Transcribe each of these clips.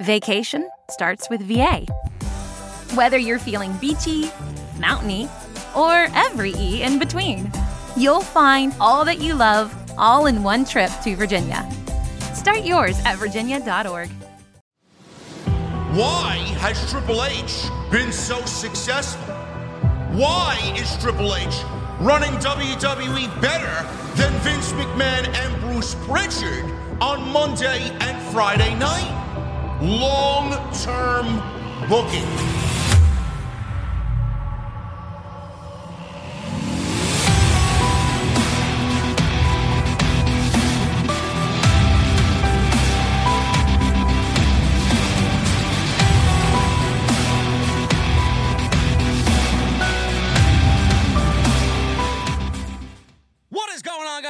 Vacation starts with VA. Whether you're feeling beachy, mountainy, or every E in between, you'll find all that you love all in one trip to Virginia. Start yours at virginia.org. Why has Triple H been so successful? Why is Triple H running WWE better than Vince McMahon and Bruce Pritchard on Monday and Friday night? Long-term booking.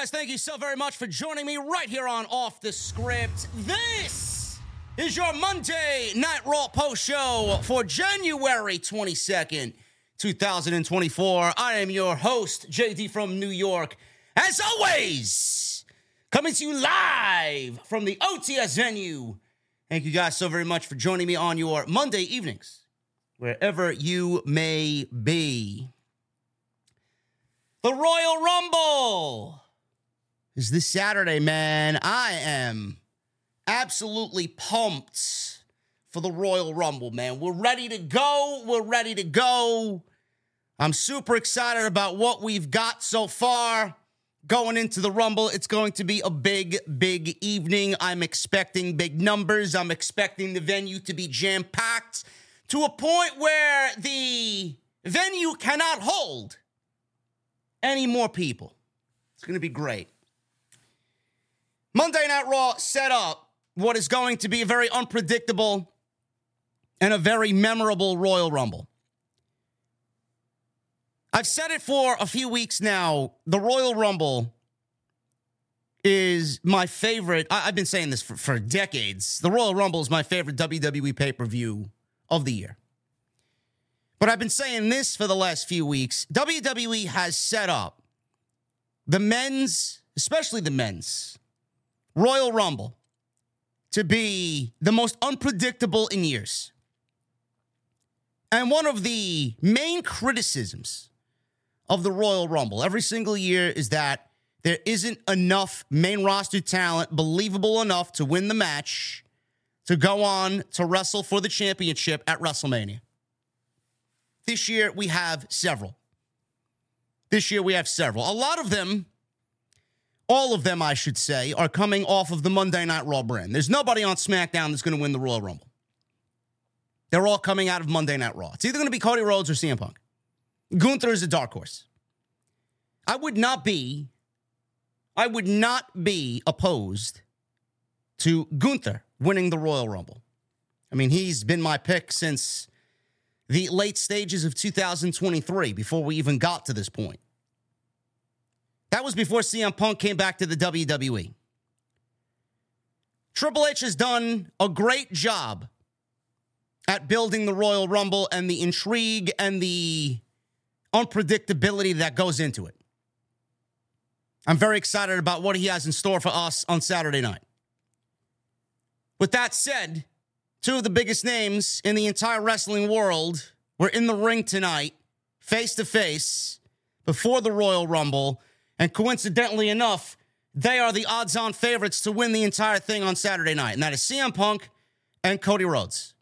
Thank you so very much for joining me right here on Off the Script. This is your Monday Night Raw post show for January 22nd, 2024. I am your host, JD from New York. As always, coming to you live from the OTS venue. Thank you guys so very much for joining me on your Monday evenings, wherever you may be. The Royal Rumble is this Saturday, man. I am absolutely pumped for the Royal Rumble, man. We're ready to go. I'm super excited about what we've got so far going into the Rumble. It's going to be a big, big evening. I'm expecting big numbers. I'm expecting the venue to be jam-packed to a point where the venue cannot hold any more people. It's going to be great. Monday Night Raw set up what is going to be a very unpredictable and a very memorable Royal Rumble. I've said it for a few weeks now. The Royal Rumble is my favorite. I've been saying this for decades. The Royal Rumble is my favorite WWE pay-per-view of the year. But I've been saying this for the last few weeks. WWE has set up the men's, especially the men's, Royal Rumble to be the most unpredictable in years. And one of the main criticisms of the Royal Rumble every single year is that there isn't enough main roster talent believable enough to win the match to go on to wrestle for the championship at WrestleMania. This year, we have several. A lot of them, all of them, I should say, are coming off of the Monday Night Raw brand. There's nobody on SmackDown that's going to win the Royal Rumble. They're all coming out of Monday Night Raw. It's either going to be Cody Rhodes or CM Punk. Gunther is a dark horse. I would not be opposed to Gunther winning the Royal Rumble. I mean, he's been my pick since the late stages of 2023, before we even got to this point. That was before CM Punk came back to the WWE. Triple H has done a great job at building the Royal Rumble and the intrigue and the unpredictability that goes into it. I'm very excited about what he has in store for us on Saturday night. With that said, two of the biggest names in the entire wrestling world were in the ring tonight, face-to-face, before the Royal Rumble. And coincidentally enough, they are the odds-on favorites to win the entire thing on Saturday night. And that is CM Punk and Cody Rhodes.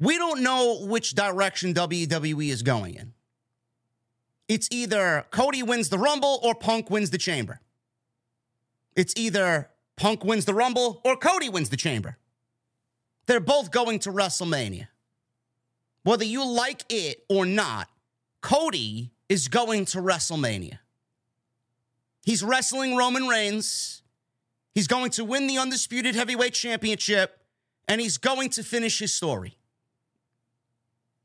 We don't know which direction WWE is going in. It's either Cody wins the Rumble or Punk wins the Chamber. It's either Punk wins the Rumble or Cody wins the Chamber. They're both going to WrestleMania. Whether you like it or not, Cody is going to WrestleMania. He's wrestling Roman Reigns. He's going to win the Undisputed Heavyweight Championship, and he's going to finish his story.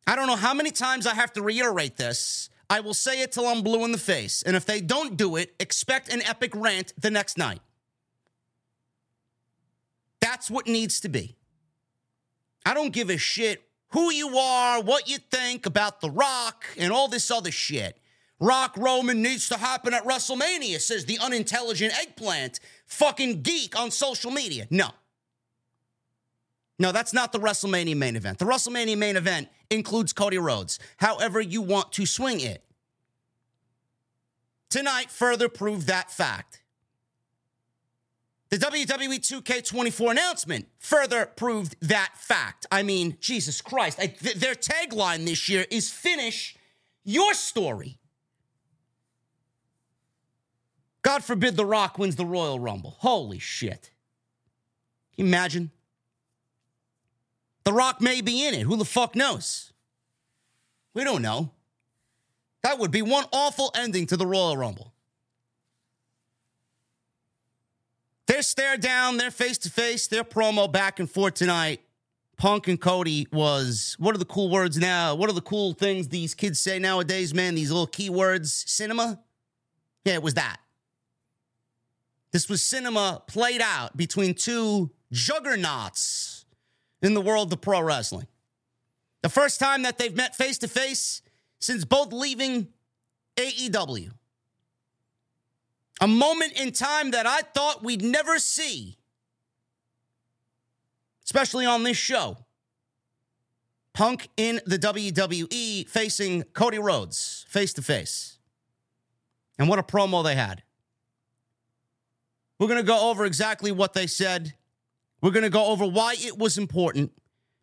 I don't know how many times I have to reiterate this. I will say it till I'm blue in the face. And if they don't do it, expect an epic rant the next night. That's what needs to be. I don't give a shit who you are, what you think about The Rock and all this other shit. Rock Roman needs to happen at WrestleMania, says the unintelligent eggplant fucking geek on social media. No, No, that's not the WrestleMania main event. The WrestleMania main event includes Cody Rhodes, however you want to swing it. Tonight further proved that fact. The WWE 2K24 announcement further proved that fact. I mean, Jesus Christ. Their tagline this year is finish your story. God forbid The Rock wins the Royal Rumble. Holy shit. Can you imagine? The Rock may be in it. Who the fuck knows? We don't know. That would be one awful ending to the Royal Rumble. Their stare down, their face-to-face, their promo back and forth tonight. Punk and Cody was, what are the cool words now? What are the cool things these kids say nowadays, man? These little keywords. Cinema? Yeah, it was that. This was cinema played out between two juggernauts in the world of pro wrestling. The first time that they've met face-to-face since both leaving AEW. A moment in time that I thought we'd never see, especially on this show. Punk in the WWE facing Cody Rhodes face-to-face. And what a promo they had. We're going to go over exactly what they said. We're going to go over why it was important.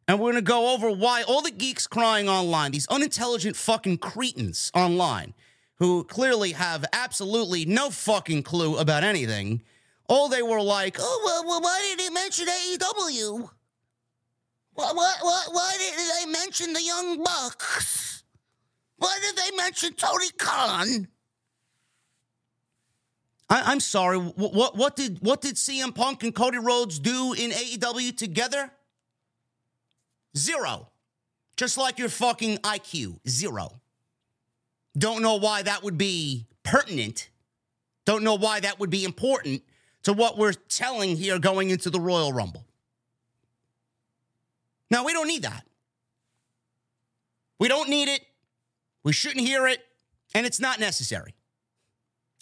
And we're going to go over why all the geeks crying online, these unintelligent fucking cretins online, who clearly have absolutely no fucking clue about anything. All they were like, oh, well, why did they mention AEW? Why did they mention the Young Bucks? Why did they mention Tony Khan? I'm sorry, what did CM Punk and Cody Rhodes do in AEW together? Zero. Just like your fucking IQ, zero. Don't know why that would be pertinent. Don't know why that would be important to what we're telling here going into the Royal Rumble. Now, we don't need that. We don't need it. We shouldn't hear it. And it's not necessary.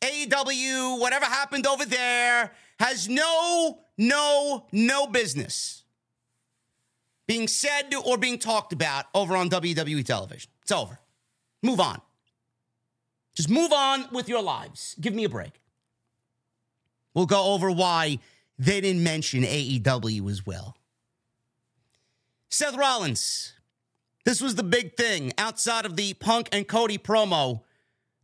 AEW, whatever happened over there, has no business being said or being talked about over on WWE television. It's over. Move on. Just move on with your lives. Give me a break. We'll go over why they didn't mention AEW as well. Seth Rollins. This was the big thing outside of the Punk and Cody promo.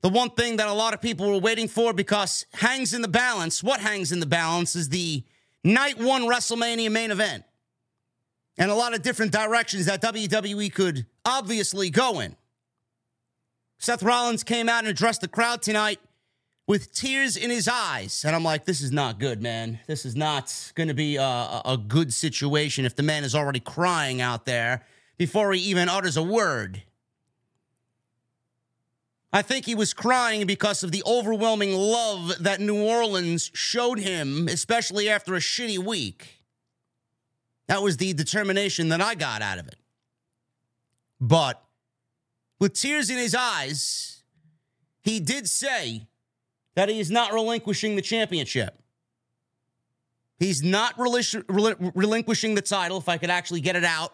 The one thing that a lot of people were waiting for because hangs in the balance. What hangs in the balance is the night one WrestleMania main event. And a lot of different directions that WWE could obviously go in. Seth Rollins came out and addressed the crowd tonight with tears in his eyes. And I'm like, this is not good, man. This is not going to be a good situation if the man is already crying out there before he even utters a word. I think he was crying because of the overwhelming love that New Orleans showed him, especially after a shitty week. That was the determination that I got out of it. But with tears in his eyes, he did say that he is not relinquishing the championship. He's not relinquishing the title, if I could actually get it out.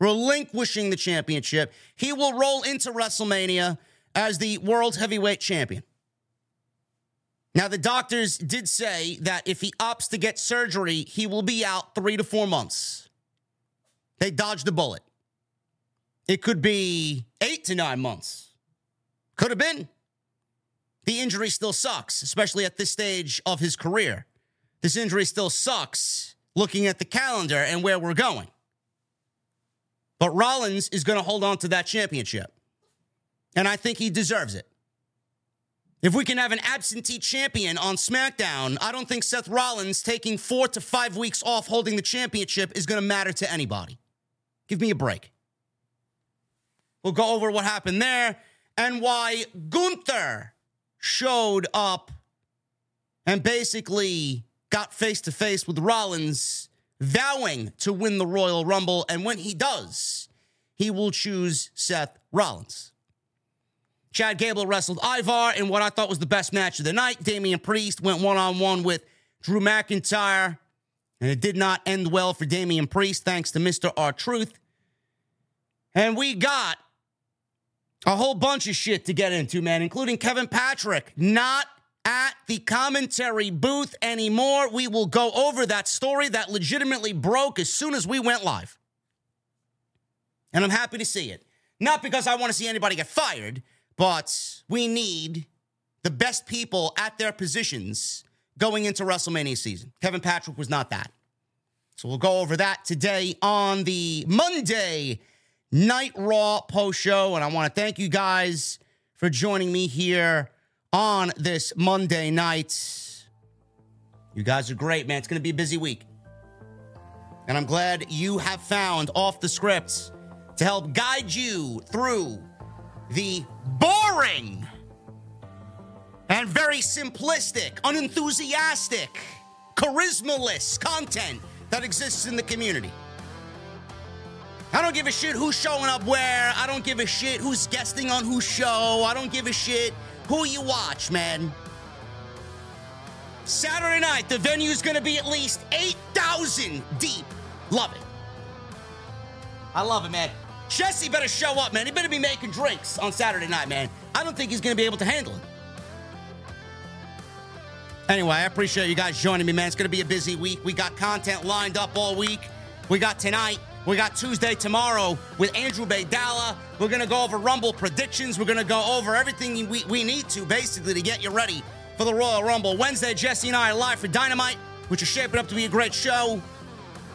Relinquishing the championship. He will roll into WrestleMania as the World Heavyweight Champion. Now, the doctors did say that if he opts to get surgery, he will be out 3 to 4 months. They dodged a bullet. It could be 8 to 9 months. Could have been. The injury still sucks, especially at this stage of his career. This injury still sucks looking at the calendar and where we're going. But Rollins is going to hold on to that championship. And I think he deserves it. If we can have an absentee champion on SmackDown, I don't think Seth Rollins taking 4 to 5 weeks off holding the championship is going to matter to anybody. Give me a break. We'll go over what happened there and why Gunther showed up and basically got face-to-face with Rollins, vowing to win the Royal Rumble. And when he does, he will choose Seth Rollins. Chad Gable wrestled Ivar in what I thought was the best match of the night. Damian Priest went one-on-one with Drew McIntyre. And it did not end well for Damian Priest, thanks to Mr. R-Truth. And we got a whole bunch of shit to get into, man, including Kevin Patrick. Not at the commentary booth anymore. We will go over that story that legitimately broke as soon as we went live. And I'm happy to see it. Not because I want to see anybody get fired, but we need the best people at their positions going into WrestleMania season. Kevin Patrick was not that. So we'll go over that today on the Monday Night Raw post-show. And I want to thank you guys for joining me here on this Monday night. You guys are great, man. It's going to be a busy week. And I'm glad you have found Off the Script to help guide you through the boring and very simplistic, unenthusiastic, charismaless content that exists in the community. I don't give a shit who's showing up where. I don't give a shit who's guesting on whose show. I don't give a shit who you watch, man. Saturday night, the venue's going to be at least 8,000 deep. Love it. I love it, man. Jesse better show up, man. He better be making drinks on Saturday night, man. I don't think he's going to be able to handle it. Anyway, I appreciate you guys joining me, man. It's going to be a busy week. We got content lined up all week. We got tonight. We got Tuesday tomorrow with Andrew Baydala. We're going to go over Rumble predictions. We're going to go over everything we need to, basically, to get you ready for the Royal Rumble. Wednesday, Jesse and I are live for Dynamite, which is shaping up to be a great show.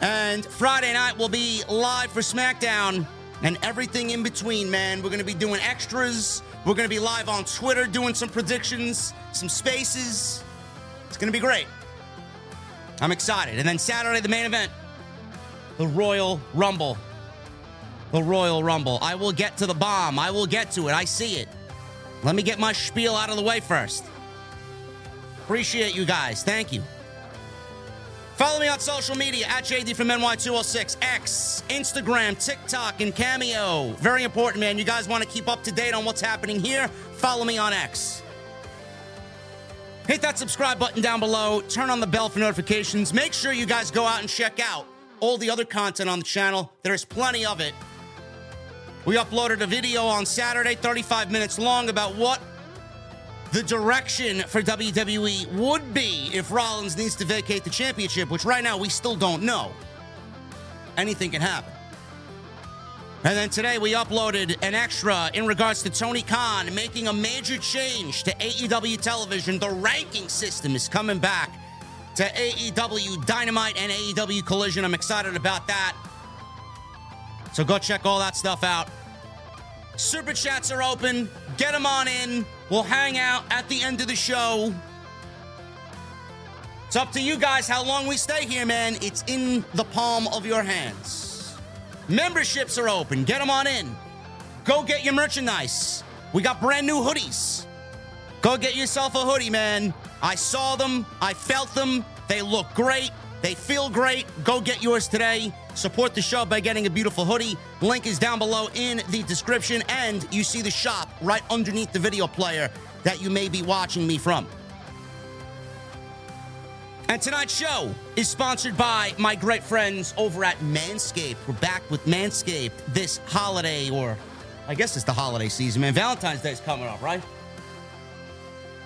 And Friday night, we'll be live for SmackDown and everything in between, man. We're going to be doing extras. We're going to be live on Twitter doing some predictions, some spaces. It's going to be great. I'm excited. And then Saturday, the main event. The Royal Rumble. The Royal Rumble. I will get to the bomb. I will get to it. I see it. Let me get my spiel out of the way first. Appreciate you guys. Thank you. Follow me on social media at JD from NY206, X, Instagram, TikTok, and Cameo. Very important, man. You guys want to keep up to date on what's happening here? Follow me on X. Hit that subscribe button down below. Turn on the bell for notifications. Make sure you guys go out and check out all the other content on the channel. There's plenty of it. We uploaded a video on Saturday, 35 minutes long, about what the direction for WWE would be if Rollins needs to vacate the championship, which right now we still don't know. Anything can happen. And then today we uploaded an extra in regards to Tony Khan making a major change to AEW television. The ranking system is coming back to AEW Dynamite and AEW Collision. I'm excited about that. So go check all that stuff out. Super chats are open. Get them on in. We'll hang out at the end of the show. It's up to you guys how long we stay here, man. It's in the palm of your hands. Memberships are open. Get them on in. Go get your merchandise. We got brand new hoodies. Go get yourself a hoodie, man. I saw them. I felt them. They look great. They feel great. Go get yours today. Support the show by getting a beautiful hoodie. Link is down below in the description. And you see the shop right underneath the video player that you may be watching me from. And tonight's show is sponsored by my great friends over at Manscaped. We're back with Manscaped this holiday, or I guess it's the holiday season, man. Valentine's Day is coming up, right?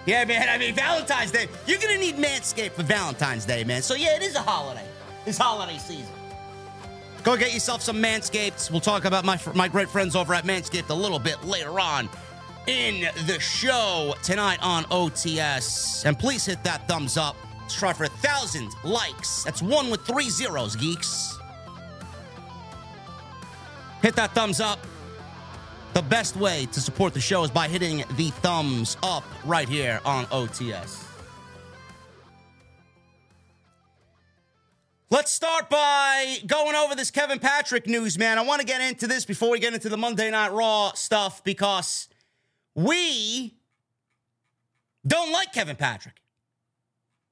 Yeah, man, I mean, Valentine's Day. You're going to need Manscaped for Valentine's Day, man. So, yeah, it is a holiday. It's holiday season. Go get yourself some Manscaped. We'll talk about my great friends over at Manscaped a little bit later on in the show tonight on OTS. And please hit that thumbs up. Let's try for 1,000 likes. That's 1 with 3 zeros, geeks. Hit that thumbs up. The best way to support the show is by hitting the thumbs up right here on OTS. Let's start by going over this Kevin Patrick news, man. I want to get into this before we get into the Monday Night Raw stuff because we don't like Kevin Patrick.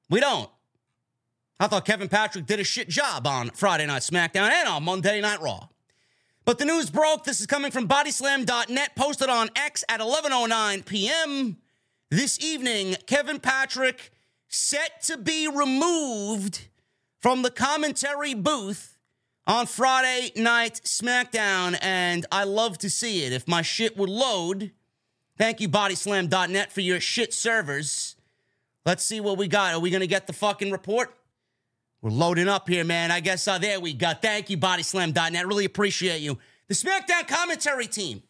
We don't. I thought Kevin Patrick did a shit job on Friday Night SmackDown and on Monday Night Raw. But the news broke. This is coming from bodyslam.net, posted on X at 11:09 p.m. This evening, Kevin Patrick set to be removed from the commentary booth on Friday night SmackDown, and I love to see it. If my shit would load, thank you, bodyslam.net, for your shit servers. Let's see what we got. Are we going to get the fucking report? We're loading up here, man. I guess there we go. Thank you, bodyslam.net. Really appreciate you. The SmackDown commentary team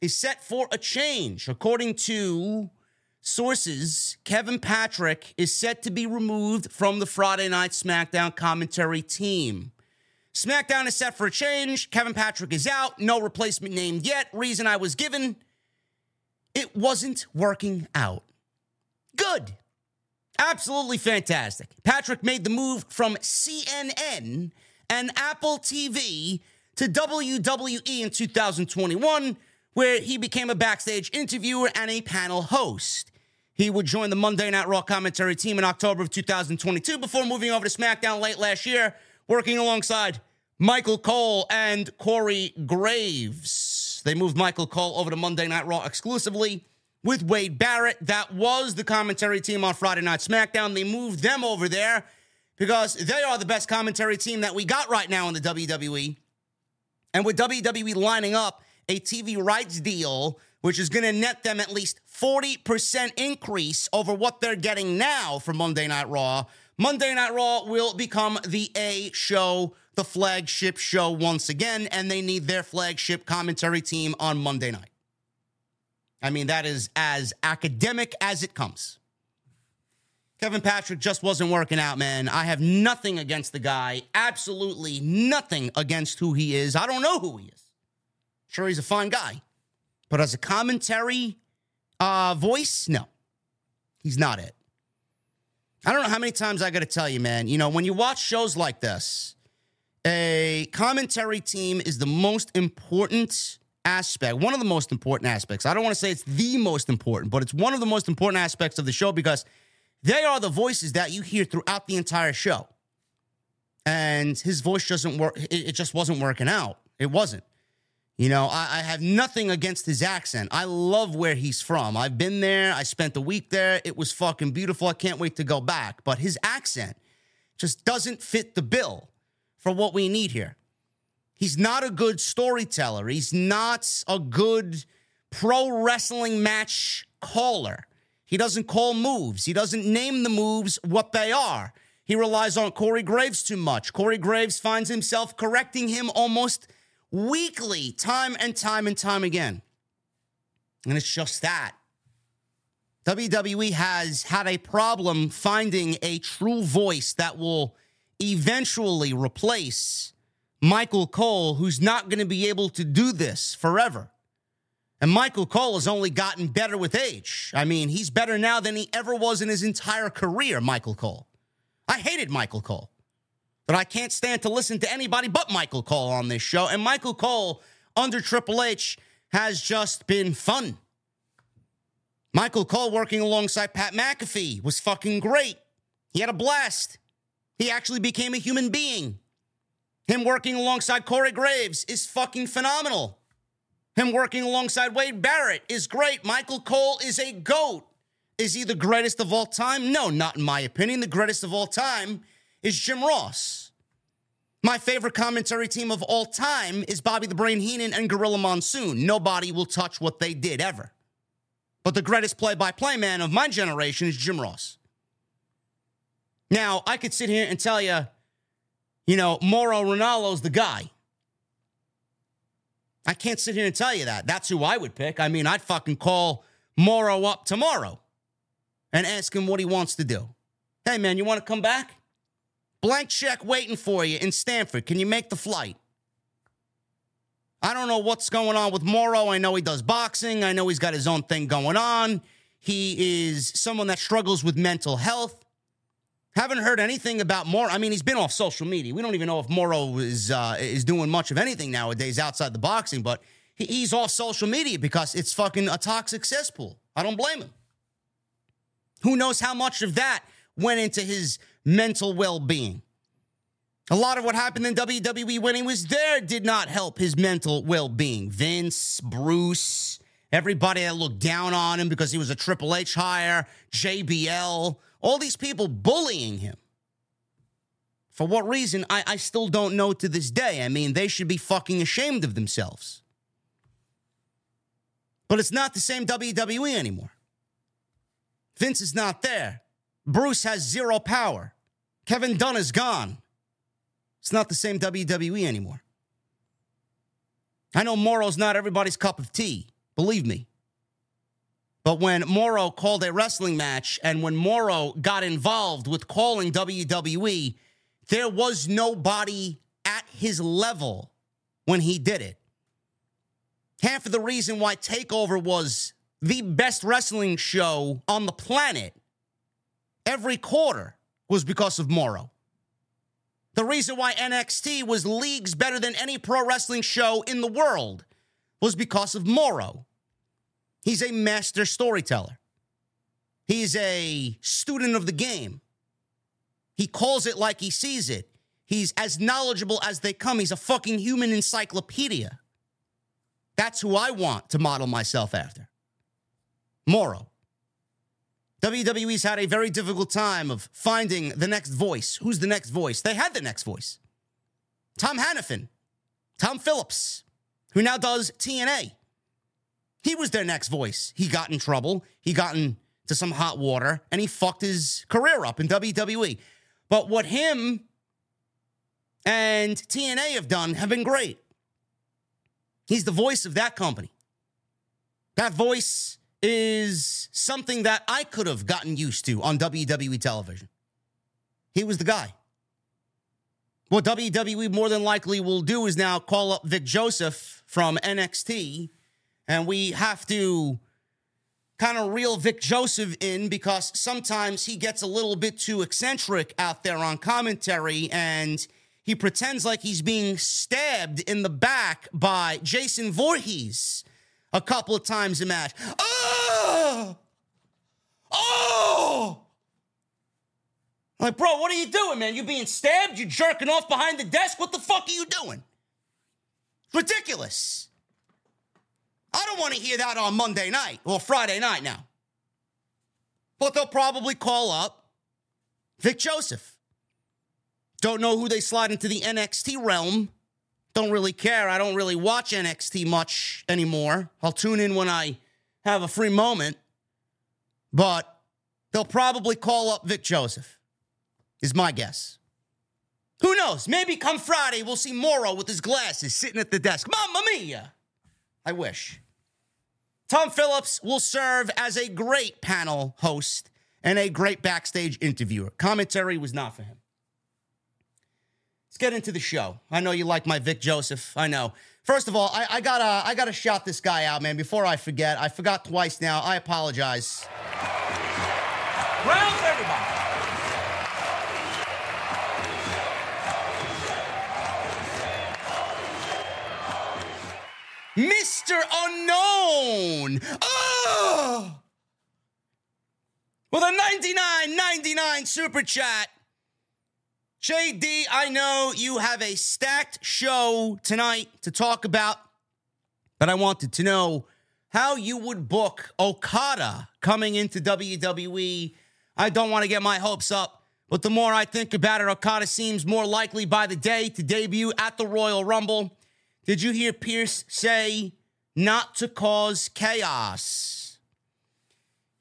is set for a change. According to sources, Kevin Patrick is set to be removed from the Friday night SmackDown commentary team. SmackDown is set for a change. Kevin Patrick is out. No replacement named yet. Reason I was given, it wasn't working out. Good. Absolutely fantastic. Patrick made the move from CNN and Apple TV to WWE in 2021, where he became a backstage interviewer and a panel host. He would join the Monday Night Raw commentary team in October of 2022 before moving over to SmackDown late last year, working alongside Michael Cole and Corey Graves. They moved Michael Cole over to Monday Night Raw exclusively with Wade Barrett. That was the commentary team on Friday Night SmackDown. They moved them over there because they are the best commentary team that we got right now in the WWE. And with WWE lining up a TV rights deal, which is going to net them at least 40% increase over what they're getting now for Monday Night Raw, Monday Night Raw will become the A show, the flagship show once again, and they need their flagship commentary team on Monday night. I mean, that is as academic as it comes. Kevin Patrick just wasn't working out, man. I have nothing against the guy, absolutely nothing against who he is. I don't know who he is. Sure, he's a fine guy, but as a commentary voice, no, he's not it. I don't know how many times I got to tell you, man. You know, when you watch shows like this, a commentary team is the most important aspect, one of the most important aspects. I don't want to say it's the most important, but it's one of the most important aspects of the show because they are the voices that you hear throughout the entire show. And his voice doesn't work. It just wasn't working out. It wasn't. You know, I have nothing against his accent. I love where he's from. I've been there. I spent the week there. It was fucking beautiful. I can't wait to go back. But his accent just doesn't fit the bill for what we need here. He's not a good storyteller. He's not a good pro wrestling match caller. He doesn't call moves. He doesn't name the moves what they are. He relies on Corey Graves too much. Corey Graves finds himself correcting him almost weekly, time and time again. And it's just that. WWE has had a problem finding a true voice that will eventually replace Michael Cole, who's not going to be able to do this forever. And Michael Cole has only gotten better with age. I mean, he's better now than he ever was in his entire career, Michael Cole. I hated Michael Cole. But I can't stand to listen to anybody but Michael Cole on this show. And Michael Cole, under Triple H, has just been fun. Michael Cole working alongside Pat McAfee was fucking great. He had a blast. He actually became a human being. Him working alongside Corey Graves is fucking phenomenal. Him working alongside Wade Barrett is great. Michael Cole is a GOAT. Is he the greatest of all time? No, not in my opinion. The greatest of all time is Jim Ross. My favorite commentary team of all time is Bobby the Brain Heenan and Gorilla Monsoon. Nobody will touch what they did ever. But the greatest play-by-play man of my generation is Jim Ross. Now, I could sit here and tell you, you know, Mauro Ranallo's the guy. I can't sit here and tell you that. That's who I would pick. I mean, I'd fucking call Mauro up tomorrow and ask him what he wants to do. Hey, man, you want to come back? Blank check waiting for you in Stanford. Can you make the flight? I don't know what's going on with Mauro. I know he does boxing. I know he's got his own thing going on. He is someone that struggles with mental health. Haven't heard anything about Mauro. I mean, he's been off social media. We don't even know if Mauro is doing much of anything nowadays outside the boxing, but he's off social media because it's fucking a toxic cesspool. I don't blame him. Who knows how much of that went into his mental well-being. A lot of what happened in WWE when he was there did not help his mental well-being. Vince, Bruce, everybody that looked down on him because he was a Triple H hire, JBL, all these people bullying him. For what reason, I still don't know to this day. I mean, they should be fucking ashamed of themselves. But it's not the same WWE anymore. Vince is not there. Bruce has zero power. Kevin Dunn is gone. It's not the same WWE anymore. I know Mauro's not everybody's cup of tea, believe me. But when Mauro called a wrestling match and when Mauro got involved with calling WWE, there was nobody at his level when he did it. Half of the reason why TakeOver was the best wrestling show on the planet every quarter was because of Mauro. The reason why NXT was leagues better than any pro wrestling show in the world was because of Mauro. He's a master storyteller. He's a student of the game. He calls it like he sees it. He's as knowledgeable as they come. He's a fucking human encyclopedia. That's who I want to model myself after. Mauro. WWE's had a very difficult time of finding the next voice. Who's the next voice? They had the next voice. Tom Hannafin. Tom Phillips, who now does TNA. He was their next voice. He got in trouble. He got into some hot water, and he fucked his career up in WWE. But what him and TNA have done have been great. He's the voice of that company. That voice is something that I could have gotten used to on WWE television. He was the guy. What WWE more than likely will do is now call up Vic Joseph from NXT, and we have to kind of reel Vic Joseph in because sometimes he gets a little bit too eccentric out there on commentary, and he pretends like he's being stabbed in the back by Jason Voorhees a couple of times a match. Oh! Oh! Like, bro, what are you doing, man? You being stabbed? You jerking off behind the desk? What the fuck are you doing? Ridiculous. I don't want to hear that on Monday night or Friday night now. But they'll probably call up Vic Joseph. Don't know who they slide into the NXT realm. Don't really care. I don't really watch NXT much anymore. I'll tune in when I have a free moment. But they'll probably call up Vic Joseph, is my guess. Who knows? Maybe come Friday, we'll see Mauro with his glasses sitting at the desk. Mamma mia! I wish. Tom Phillips will serve as a great panel host and a great backstage interviewer. Commentary was not for him. Let's get into the show. I know you like my Vic Joseph. I know. First of all, I gotta shout this guy out, man, before I forget. I forgot twice now. I apologize. Round everybody. Mr. Unknown. Oh! With a $99.99 super chat. JD, I know you have a stacked show tonight to talk about, but I wanted to know how you would book Okada coming into WWE. I don't want to get my hopes up, but the more I think about it, Okada seems more likely by the day to debut at the Royal Rumble. Did you hear Pierce say not to cause chaos?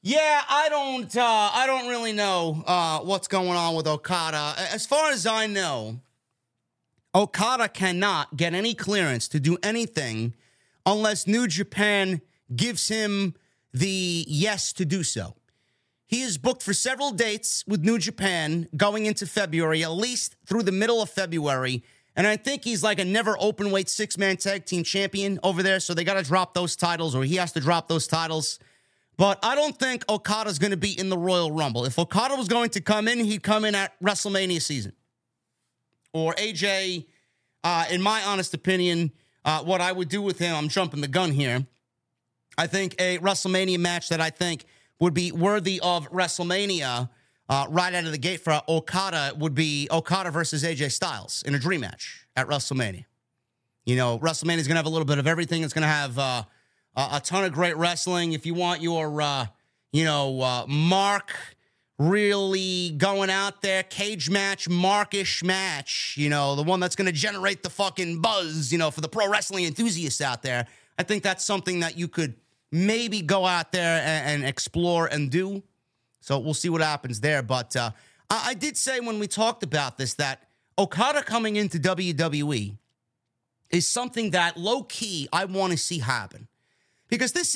Yeah, I don't really know what's going on with Okada. As far as I know, Okada cannot get any clearance to do anything unless New Japan gives him the yes to do so. He is booked for several dates with New Japan going into February, at least through the middle of February, and I think he's like a never open weight six-man tag team champion over there, so they got to drop those titles, or he has to drop those titles. But I don't think Okada's going to be in the Royal Rumble. If Okada was going to come in, he'd come in at WrestleMania season. Or AJ, in my honest opinion, what I would do with him, I'm jumping the gun here. I think a WrestleMania match that I think would be worthy of WrestleMania right out of the gate for Okada would be Okada versus AJ Styles in a dream match at WrestleMania. You know, WrestleMania's going to have a little bit of everything. It's going to have a ton of great wrestling. If you want your, Mark really going out there, cage match, markish match, you know, the one that's going to generate the fucking buzz, you know, for the pro wrestling enthusiasts out there. I think that's something that you could maybe go out there and explore and do. So we'll see what happens there. But I did say when we talked about this that Okada coming into WWE is something that low-key I want to see happen. Because this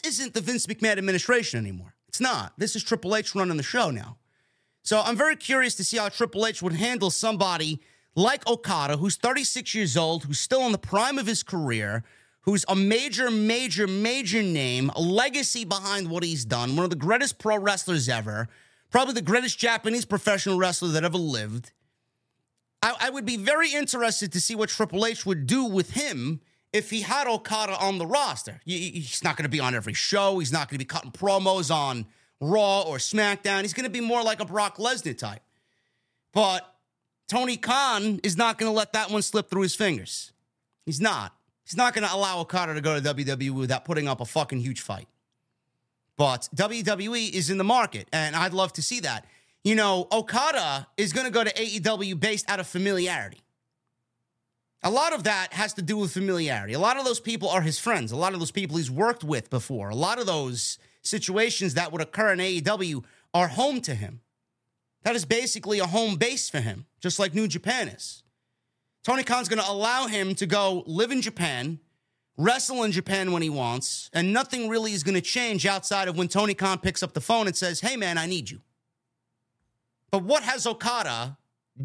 isn't the Vince McMahon administration anymore. It's not. This is Triple H running the show now. So I'm very curious to see how Triple H would handle somebody like Okada, who's 36 years old, who's still in the prime of his career, who's a major, major, major name, a legacy behind what he's done, one of the greatest pro wrestlers ever, probably the greatest Japanese professional wrestler that ever lived. I would be very interested to see what Triple H would do with him if he had Okada on the roster. He's not going to be on every show. He's not going to be cutting promos on Raw or SmackDown. He's going to be more like a Brock Lesnar type. But Tony Khan is not going to let that one slip through his fingers. He's not. He's not going to allow Okada to go to WWE without putting up a fucking huge fight. But WWE is in the market, and I'd love to see that. You know, Okada is going to go to AEW based out of familiarity. A lot of that has to do with familiarity. A lot of those people are his friends. A lot of those people he's worked with before. A lot of those situations that would occur in AEW are home to him. That is basically a home base for him, just like New Japan is. Tony Khan's going to allow him to go live in Japan, wrestle in Japan when he wants, and nothing really is going to change outside of when Tony Khan picks up the phone and says, hey, man, I need you. But what has Okada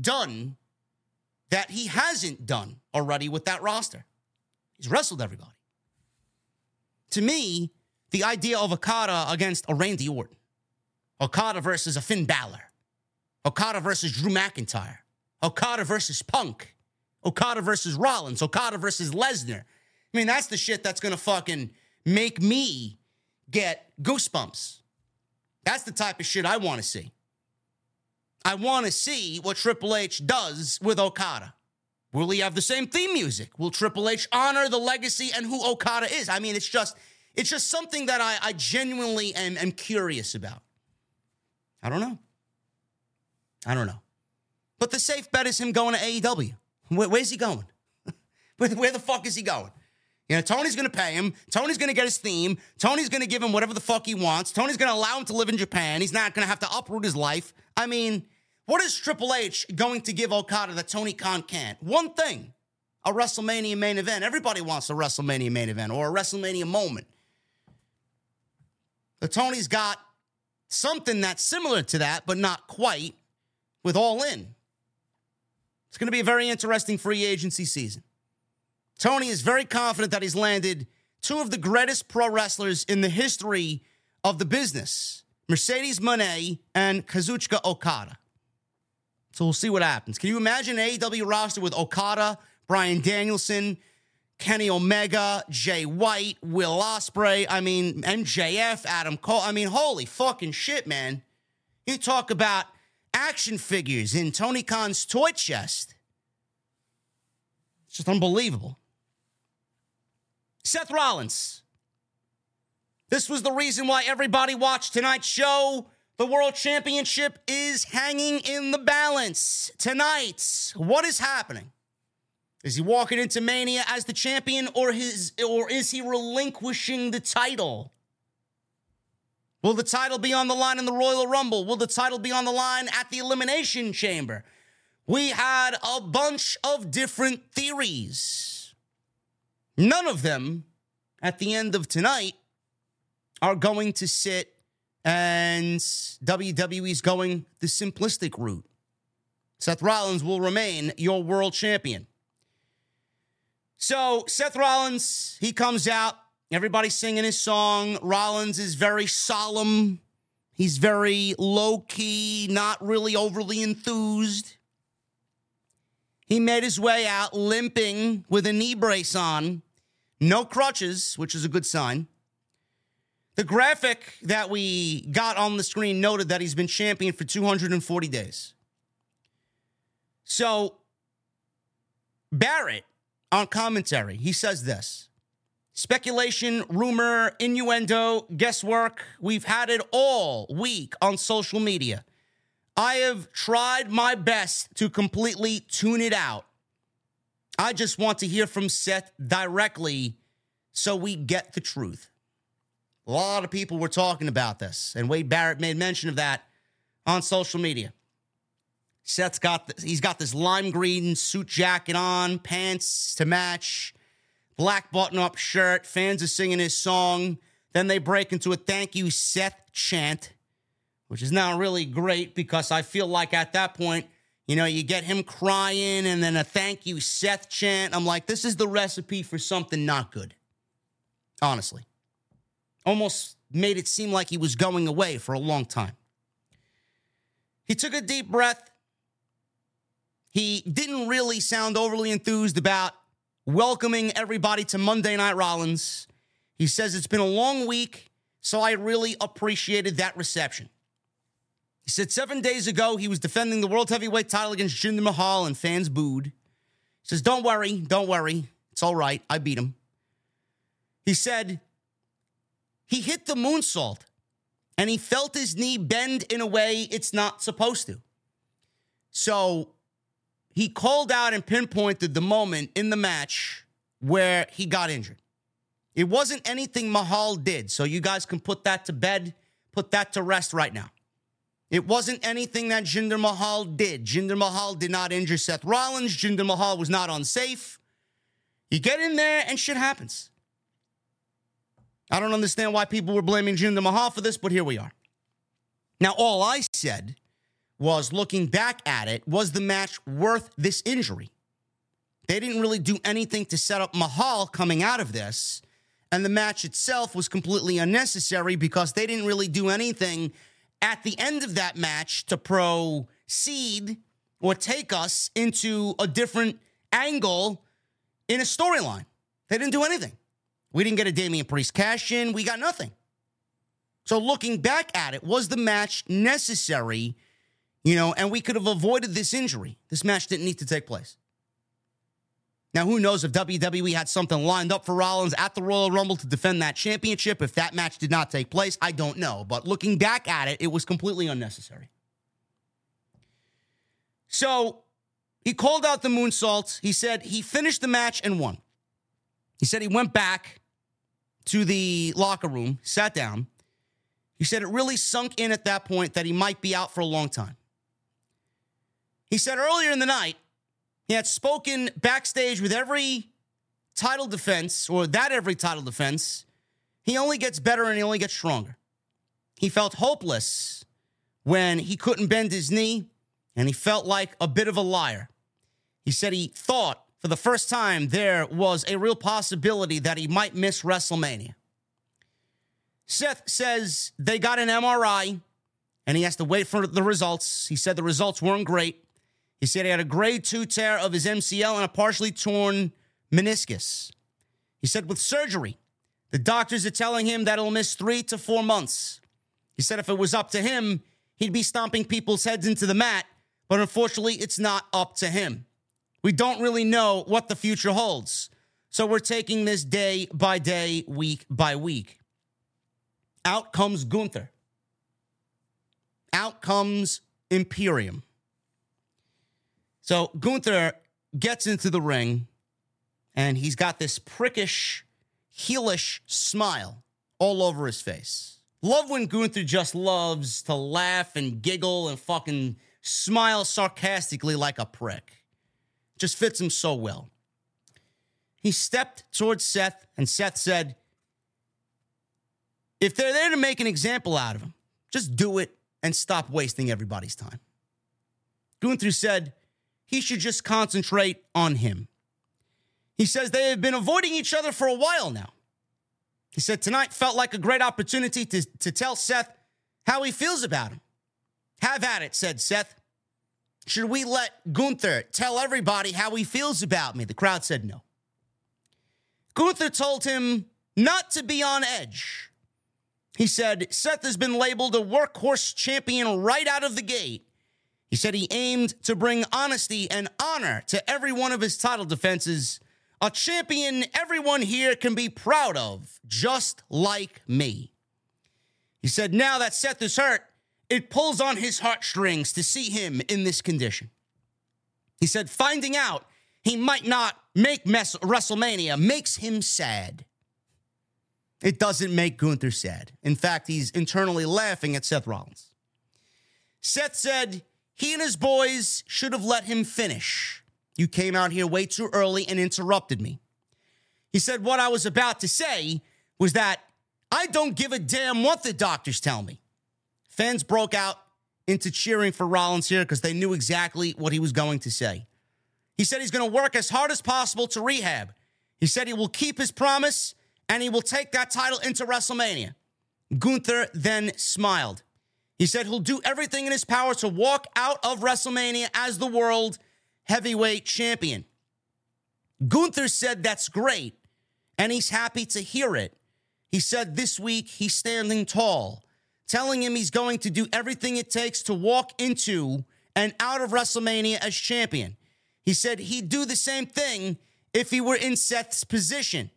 done that he hasn't done already with that roster? He's wrestled everybody. To me, the idea of Okada against a Randy Orton, Okada versus a Finn Balor, Okada versus Drew McIntyre, Okada versus Punk, Okada versus Rollins, Okada versus Lesnar. I mean, that's the shit that's going to fucking make me get goosebumps. That's the type of shit I want to see. I want to see what Triple H does with Okada. Will he have the same theme music? Will Triple H honor the legacy and who Okada is? I mean, it's just something that I genuinely am curious about. I don't know. But the safe bet is him going to AEW. Where's he going? Where the fuck is he going? You know, Tony's going to pay him. Tony's going to get his theme. Tony's going to give him whatever the fuck he wants. Tony's going to allow him to live in Japan. He's not going to have to uproot his life. I mean, what is Triple H going to give Okada that Tony Khan can't? One thing, a WrestleMania main event. Everybody wants a WrestleMania main event or a WrestleMania moment. But Tony's got something that's similar to that, but not quite, with All In. It's going to be a very interesting free agency season. Tony is very confident that he's landed two of the greatest pro wrestlers in the history of the business, Mercedes Moné and Kazuchika Okada. So we'll see what happens. Can you imagine an AEW roster with Okada, Bryan Danielson, Kenny Omega, Jay White, Will Ospreay, I mean, MJF, Adam Cole? I mean, holy fucking shit, man. You talk about action figures in Tony Khan's toy chest. It's just unbelievable. Seth Rollins. This was the reason why everybody watched tonight's show. The World Championship is hanging in the balance tonight. What is happening? Is he walking into Mania as the champion, or is he relinquishing the title? Will the title be on the line in the Royal Rumble? Will the title be on the line at the Elimination Chamber? We had a bunch of different theories. None of them, at the end of tonight, are going to sit, and WWE's going the simplistic route. Seth Rollins will remain your world champion. So Seth Rollins, he comes out, everybody's singing his song. Rollins is very solemn. He's very low-key, not really overly enthused. He made his way out limping with a knee brace on, no crutches, which is a good sign. The graphic that we got on the screen noted that he's been champion for 240 days. So, Barrett, on commentary, he says this. Speculation, rumor, innuendo, guesswork. We've had it all week on social media. I have tried my best to completely tune it out. I just want to hear from Seth directly so we get the truth. A lot of people were talking about this, and Wade Barrett made mention of that on social media. Seth's got he's got this lime green suit jacket on, pants to match, black button-up shirt. Fans are singing his song. Then they break into a thank you, Seth chant, which is not really great because I feel like at that point, you know, you get him crying and then a thank you, Seth chant. I'm like, this is the recipe for something not good. Honestly. Almost made it seem like he was going away for a long time. He took a deep breath. He didn't really sound overly enthused about welcoming everybody to Monday Night Rollins. He says it's been a long week, so I really appreciated that reception. He said 7 days ago he was defending the World Heavyweight title against Jinder Mahal and fans booed. He says, don't worry. It's all right. I beat him. He said he hit the moonsault and he felt his knee bend in a way it's not supposed to. So he called out and pinpointed the moment in the match where he got injured. It wasn't anything Mahal did, so you guys can put that to bed, put that to rest right now. It wasn't anything that Jinder Mahal did. Jinder Mahal did not injure Seth Rollins. Jinder Mahal was not unsafe. You get in there and shit happens. I don't understand why people were blaming Jinder Mahal for this, but here we are. Now, all I said was, looking back at it, was the match worth this injury? They didn't really do anything to set up Mahal coming out of this, and the match itself was completely unnecessary because they didn't really do anything at the end of that match to proceed or take us into a different angle in a storyline. They didn't do anything. We didn't get a Damian Priest cash-in. We got nothing. So looking back at it, was the match necessary? You know, and we could have avoided this injury. This match didn't need to take place. Now, who knows if WWE had something lined up for Rollins at the Royal Rumble to defend that championship. If that match did not take place, I don't know. But looking back at it, it was completely unnecessary. So he called out the moonsaults. He said he finished the match and won. He said he went back to the locker room, sat down. He said it really sunk in at that point that he might be out for a long time. He said earlier in the night, he had spoken backstage with every title defense. He only gets better and he only gets stronger. He felt hopeless when he couldn't bend his knee, and he felt like a bit of a liar. He said he thought for the first time there was a real possibility that he might miss WrestleMania. Seth says they got an MRI, and he has to wait for the results. He said the results weren't great. He said he had a grade 2 tear of his MCL and a partially torn meniscus. He said with surgery, the doctors are telling him that he'll miss 3 to 4 months. He said if it was up to him, he'd be stomping people's heads into the mat, but unfortunately, it's not up to him. We don't really know what the future holds, so we're taking this day by day, week by week. Out comes Gunther. Out comes Imperium. So Gunther gets into the ring, and he's got this prickish, heelish smile all over his face. Love when Gunther just loves to laugh and giggle and fucking smile sarcastically like a prick. Just fits him so well. He stepped towards Seth, and Seth said, if they're there to make an example out of him, just do it and stop wasting everybody's time. Gunther said he should just concentrate on him. He says they have been avoiding each other for a while now. He said tonight felt like a great opportunity to tell Seth how he feels about him. Have at it, said Seth. Should we let Gunther tell everybody how he feels about me? The crowd said no. Gunther told him not to be on edge. He said, Seth has been labeled a workhorse champion right out of the gate. He said he aimed to bring honesty and honor to every one of his title defenses. A champion everyone here can be proud of, just like me. He said, now that Seth is hurt, it pulls on his heartstrings to see him in this condition. He said, finding out he might not make WrestleMania makes him sad. It doesn't make Gunther sad. In fact, he's internally laughing at Seth Rollins. Seth said, he and his boys should have let him finish. You came out here way too early and interrupted me. He said, what I was about to say was that I don't give a damn what the doctors tell me. Fans broke out into cheering for Rollins here because they knew exactly what he was going to say. He said he's going to work as hard as possible to rehab. He said he will keep his promise and he will take that title into WrestleMania. Gunther then smiled. He said he'll do everything in his power to walk out of WrestleMania as the world heavyweight champion. Gunther said that's great, and he's happy to hear it. He said this week he's standing tall, telling him he's going to do everything it takes to walk into and out of WrestleMania as champion. He said he'd do the same thing if he were in Seth's position.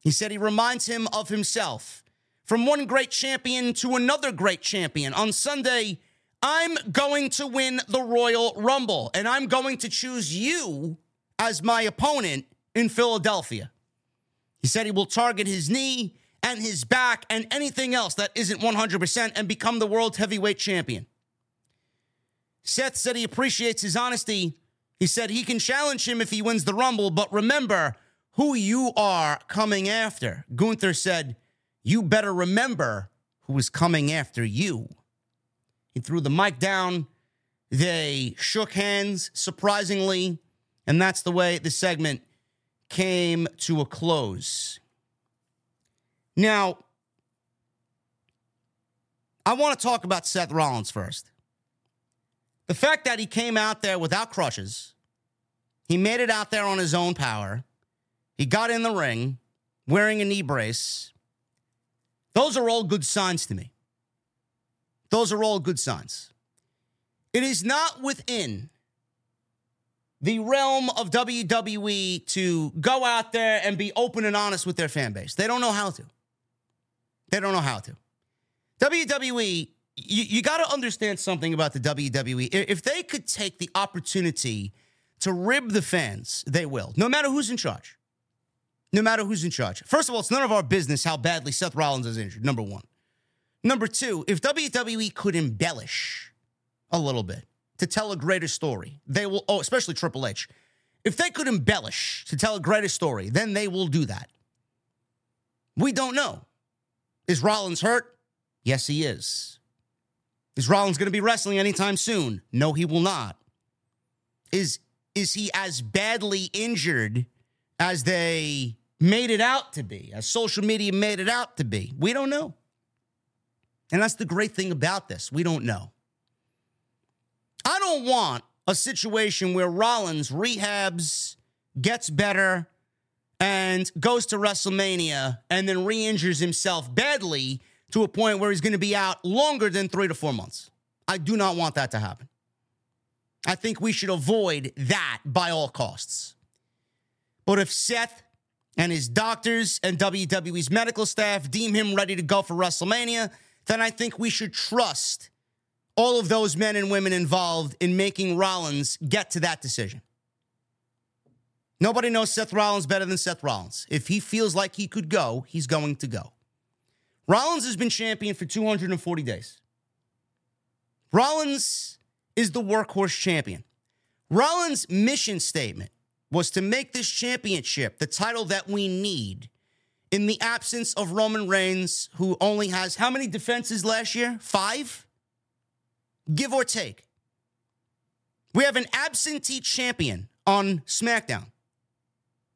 He said he reminds him of himself. From one great champion to another great champion. On Sunday, I'm going to win the Royal Rumble, and I'm going to choose you as my opponent in Philadelphia. He said he will target his knee and his back and anything else that isn't 100% and become the world heavyweight champion. Seth said he appreciates his honesty. He said he can challenge him if he wins the Rumble, but remember who you are coming after. Gunther said, you better remember who is coming after you. He threw the mic down. They shook hands, surprisingly, and that's the way the segment came to a close. Now, I want to talk about Seth Rollins first. The fact that he came out there without crutches, he made it out there on his own power, he got in the ring wearing a knee brace, those are all good signs to me. Those are all good signs. It is not within the realm of WWE to go out there and be open and honest with their fan base. They don't know how to. They don't know how to. WWE, you got to understand something about the WWE. If they could take the opportunity to rib the fans, they will, no matter who's in charge. No matter who's in charge. First of all, it's none of our business how badly Seth Rollins is injured, number one. Number two, if WWE could embellish a little bit to tell a greater story, they will, especially Triple H. If they could embellish to tell a greater story, then they will do that. We don't know. Is Rollins hurt? Yes, he is. Is Rollins going to be wrestling anytime soon? No, he will not. Is he as badly injured as they made it out to be, as social media made it out to be? We don't know. And that's the great thing about this. We don't know. I don't want a situation where Rollins rehabs, gets better, and goes to WrestleMania and then re-injures himself badly to a point where he's going to be out longer than 3 to 4 months. I do not want that to happen. I think we should avoid that by all costs. But if Seth and his doctors and WWE's medical staff deem him ready to go for WrestleMania, then I think we should trust all of those men and women involved in making Rollins get to that decision. Nobody knows Seth Rollins better than Seth Rollins. If he feels like he could go, he's going to go. Rollins has been champion for 240 days. Rollins is the workhorse champion. Rollins' mission statement was to make this championship the title that we need in the absence of Roman Reigns, who only has how many defenses last year? 5? Give or take. We have an absentee champion on SmackDown.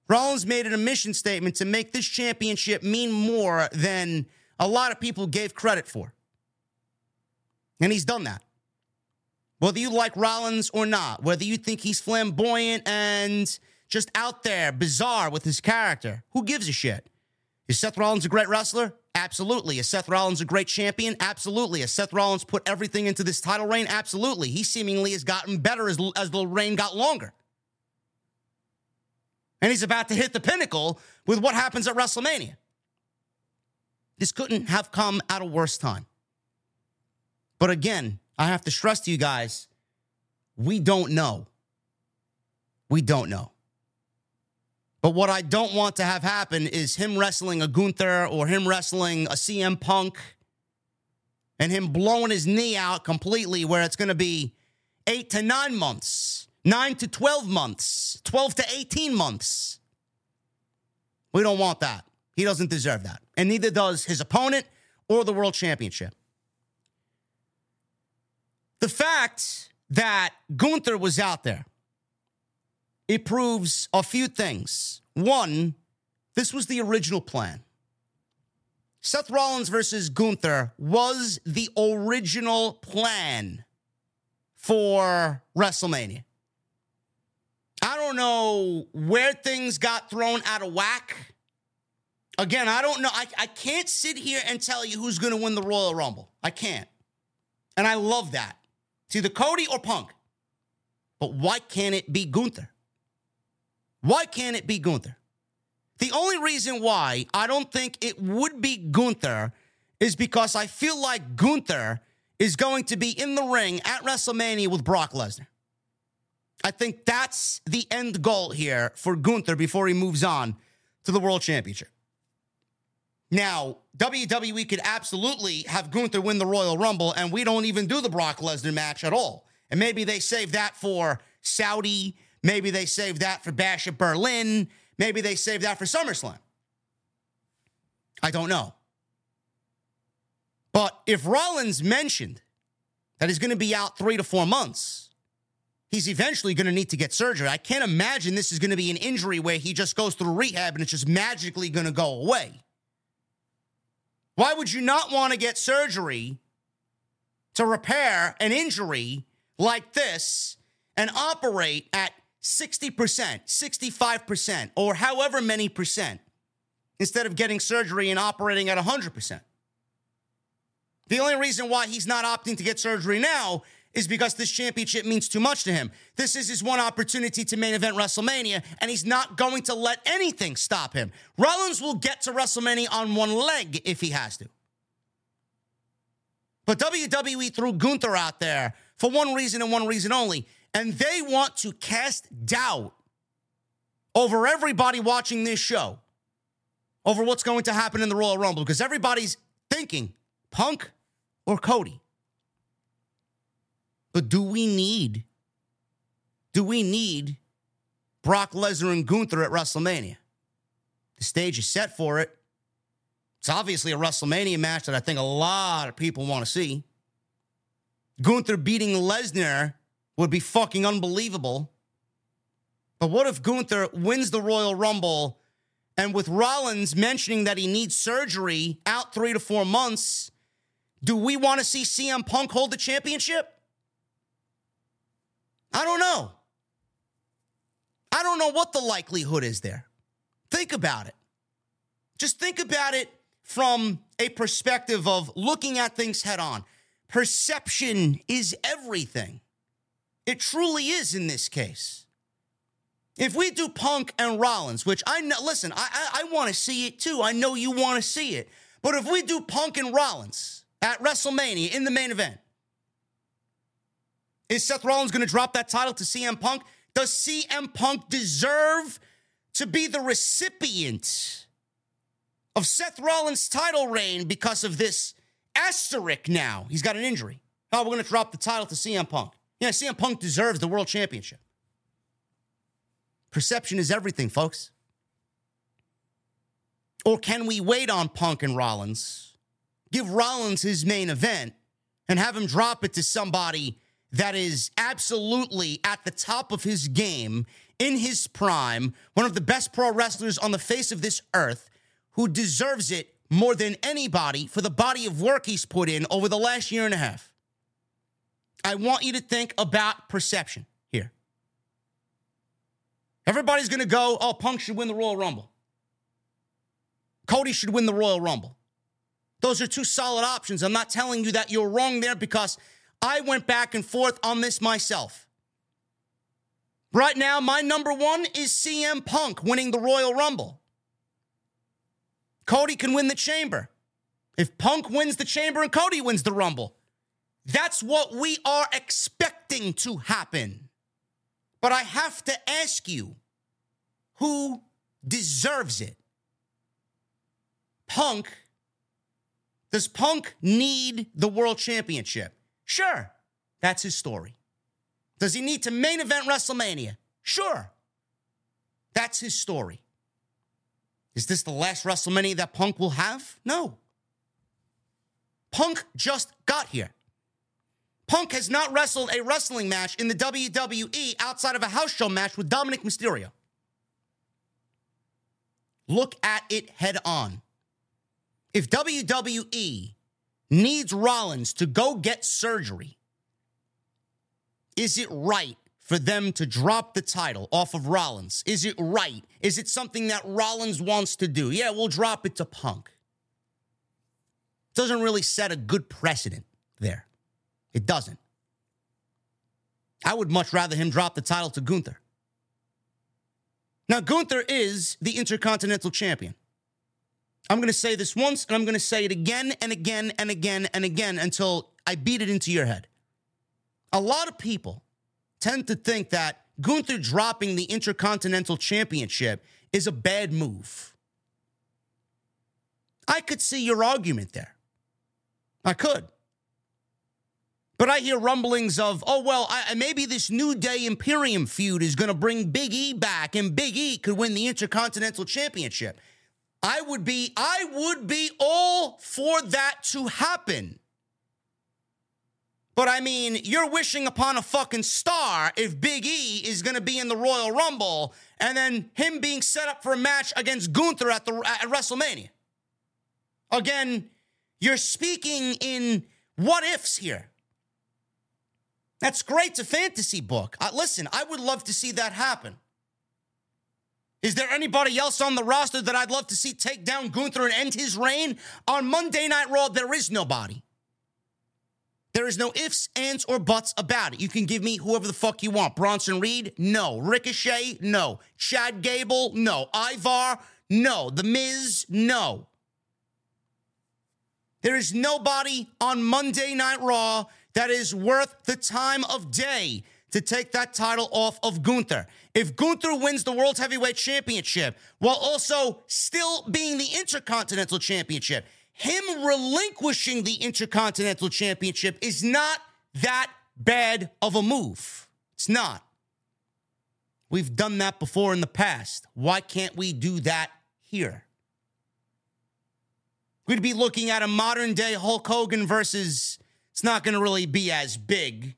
Rollins made it a mission statement to make this championship mean more than a lot of people gave credit for. And he's done that. Whether you like Rollins or not, whether you think he's flamboyant and just out there, bizarre with his character, who gives a shit? Is Seth Rollins a great wrestler? Absolutely. Is Seth Rollins a great champion? Absolutely. Has Seth Rollins put everything into this title reign? Absolutely. He seemingly has gotten better as the reign got longer. And he's about to hit the pinnacle with what happens at WrestleMania. This couldn't have come at a worse time. But again, I have to stress to you guys, we don't know. We don't know. But what I don't want to have happen is him wrestling a Gunther or him wrestling a CM Punk and him blowing his knee out completely, where it's going to be 8 to 9 months, 9 to 12 months, 12 to 18 months. We don't want that. He doesn't deserve that. And neither does his opponent or the world championship. The fact that Gunther was out there, it proves a few things. One, this was the original plan. Seth Rollins versus Gunther was the original plan for WrestleMania. I don't know where things got thrown out of whack. Again, I don't know. I can't sit here and tell you who's going to win the Royal Rumble. I can't. And I love that. It's either Cody or Punk. But why can't it be Gunther? Why can't it be Gunther? The only reason why I don't think it would be Gunther is because I feel like Gunther is going to be in the ring at WrestleMania with Brock Lesnar. I think that's the end goal here for Gunther before he moves on to the World Championship. Now, WWE could absolutely have Gunther win the Royal Rumble, and we don't even do the Brock Lesnar match at all. And maybe they save that for Saudi. Maybe they save that for Bash at Berlin. Maybe they save that for SummerSlam. I don't know. But if Rollins mentioned that he's going to be out 3 to 4 months, he's eventually going to need to get surgery. I can't imagine this is going to be an injury where he just goes through rehab and it's just magically going to go away. Why would you not want to get surgery to repair an injury like this and operate at 60%, 65%, or however many percent, instead of getting surgery and operating at 100%? The only reason why he's not opting to get surgery now is because this championship means too much to him. This is his one opportunity to main event WrestleMania, and he's not going to let anything stop him. Rollins will get to WrestleMania on one leg if he has to. But WWE threw Gunther out there for one reason and one reason only, and they want to cast doubt over everybody watching this show over what's going to happen in the Royal Rumble, because everybody's thinking Punk or Cody. But do we need Brock Lesnar and Gunther at WrestleMania? The stage is set for it. It's obviously a WrestleMania match that I think a lot of people want to see. Gunther beating Lesnar would be fucking unbelievable. But what if Gunther wins the Royal Rumble, and with Rollins mentioning that he needs surgery out 3 to 4 months, do we want to see CM Punk hold the championship? I don't know. I don't know what the likelihood is there. Think about it. Just think about it from a perspective of looking at things head on. Perception is everything. It truly is in this case. If we do Punk and Rollins, which I know, listen, I want to see it too. I know you want to see it. But if we do Punk and Rollins at WrestleMania in the main event, is Seth Rollins going to drop that title to CM Punk? Does CM Punk deserve to be the recipient of Seth Rollins' title reign because of this asterisk now? He's got an injury. Oh, we're going to drop the title to CM Punk. Yeah, CM Punk deserves the world championship. Perception is everything, folks. Or can we wait on Punk and Rollins, give Rollins his main event, and have him drop it to somebody that is absolutely at the top of his game, in his prime, one of the best pro wrestlers on the face of this earth, who deserves it more than anybody for the body of work he's put in over the last year and a half? I want you to think about perception here. Everybody's going to go, oh, Punk should win the Royal Rumble. Cody should win the Royal Rumble. Those are two solid options. I'm not telling you that you're wrong there, because I went back and forth on this myself. Right now, my number one is CM Punk winning the Royal Rumble. Cody can win the Chamber. If Punk wins the Chamber and Cody wins the Rumble, that's what we are expecting to happen. But I have to ask you, who deserves it? Punk? Does Punk need the World Championship? Sure, that's his story. Does he need to main event WrestleMania? Sure, that's his story. Is this the last WrestleMania that Punk will have? No. Punk just got here. Punk has not wrestled a wrestling match in the WWE outside of a house show match with Dominic Mysterio. Look at it head on. If WWE needs Rollins to go get surgery, is it right for them to drop the title off of Rollins? Is it right? Is it something that Rollins wants to do? Yeah, we'll drop it to Punk. Doesn't really set a good precedent there. It doesn't. I would much rather him drop the title to Gunther. Now, Gunther is the Intercontinental Champion. I'm going to say this once, and I'm going to say it again and again and again and again until I beat it into your head. A lot of people tend to think that Gunther dropping the Intercontinental Championship is a bad move. I could see your argument there. I could. But I hear rumblings of, oh, well, maybe this New Day Imperium feud is going to bring Big E back, and Big E could win the Intercontinental Championship. I would be all for that to happen. But I mean, you're wishing upon a fucking star if Big E is going to be in the Royal Rumble and then him being set up for a match against Gunther at WrestleMania. Again, you're speaking in what-ifs here. That's great. It's a fantasy book. Listen, I would love to see that happen. Is there anybody else on the roster that I'd love to see take down Gunther and end his reign? On Monday Night Raw, there is nobody. There is no ifs, ands, or buts about it. You can give me whoever the fuck you want. Bronson Reed? No. Ricochet? No. Chad Gable? No. Ivar? No. The Miz? No. There is nobody on Monday Night Raw that is worth the time of day to take that title off of Gunther. If Gunther wins the World Heavyweight Championship while also still being the Intercontinental Championship, him relinquishing the Intercontinental Championship is not that bad of a move. It's not. We've done that before in the past. Why can't we do that here? We'd be looking at a modern-day Hulk Hogan versus... It's not going to really be as big.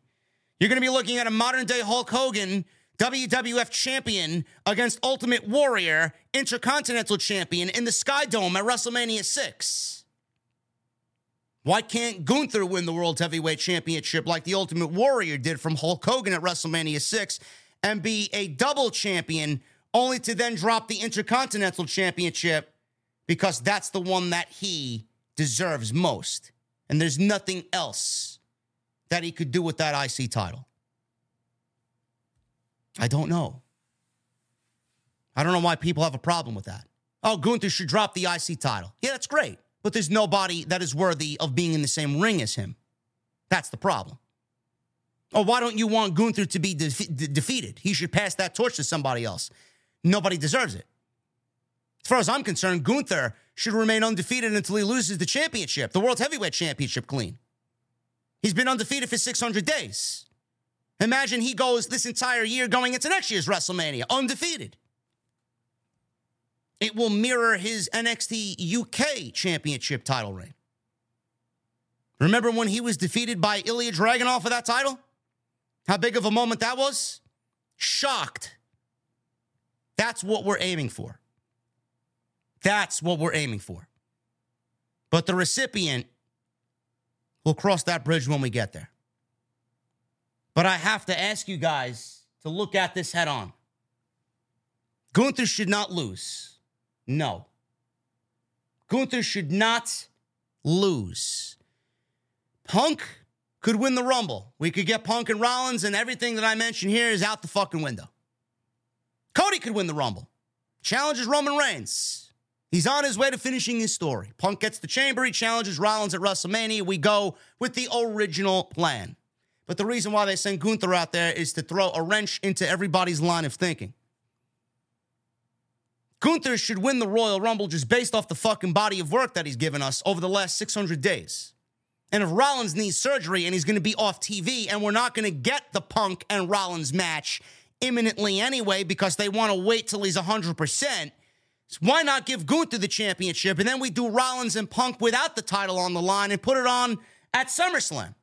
You're going to be looking at a modern-day Hulk Hogan, WWF Champion against Ultimate Warrior, Intercontinental Champion in the Sky Dome at WrestleMania 6. Why can't Gunther win the World Heavyweight Championship like the Ultimate Warrior did from Hulk Hogan at WrestleMania 6 and be a double champion only to then drop the Intercontinental Championship because that's the one that he deserves most? And there's nothing else that he could do with that IC title. I don't know. I don't know why people have a problem with that. Oh, Gunther should drop the IC title. Yeah, that's great. But there's nobody that is worthy of being in the same ring as him. That's the problem. Oh, why don't you want Gunther to be defeated? He should pass that torch to somebody else. Nobody deserves it. As far as I'm concerned, Gunther should remain undefeated until he loses the championship, the World Heavyweight Championship, clean. He's been undefeated for 600 days. Imagine he goes this entire year going into next year's WrestleMania undefeated. It will mirror his NXT UK Championship title reign. Remember when he was defeated by Ilya Dragunov for that title? How big of a moment that was? Shocked. That's what we're aiming for. That's what we're aiming for. But the recipient will cross that bridge when we get there. But I have to ask you guys to look at this head on. Gunther should not lose. No. Gunther should not lose. Punk could win the Rumble. We could get Punk and Rollins, and everything that I mentioned here is out the fucking window. Cody could win the Rumble. Challenges Roman Reigns. He's on his way to finishing his story. Punk gets the chamber. He challenges Rollins at WrestleMania. We go with the original plan. But the reason why they sent Gunther out there is to throw a wrench into everybody's line of thinking. Gunther should win the Royal Rumble just based off the fucking body of work that he's given us over the last 600 days. And if Rollins needs surgery and he's going to be off TV, and we're not going to get the Punk and Rollins match imminently anyway because they want to wait till he's 100%, so why not give Gunther the championship, and then we do Rollins and Punk without the title on the line and put it on at SummerSlam?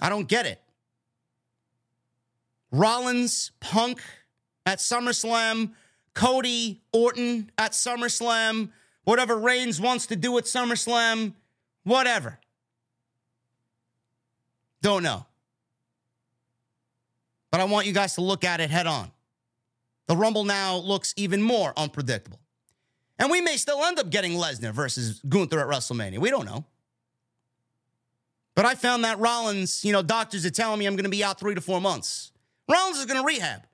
I don't get it. Rollins, Punk at SummerSlam, Cody, Orton at SummerSlam, whatever Reigns wants to do at SummerSlam, whatever. Don't know. But I want you guys to look at it head on. The Rumble now looks even more unpredictable. And we may still end up getting Lesnar versus Gunther at WrestleMania. We don't know. But I found that Rollins, doctors are telling me I'm going to be out 3 to 4 months. Rollins is going to rehab.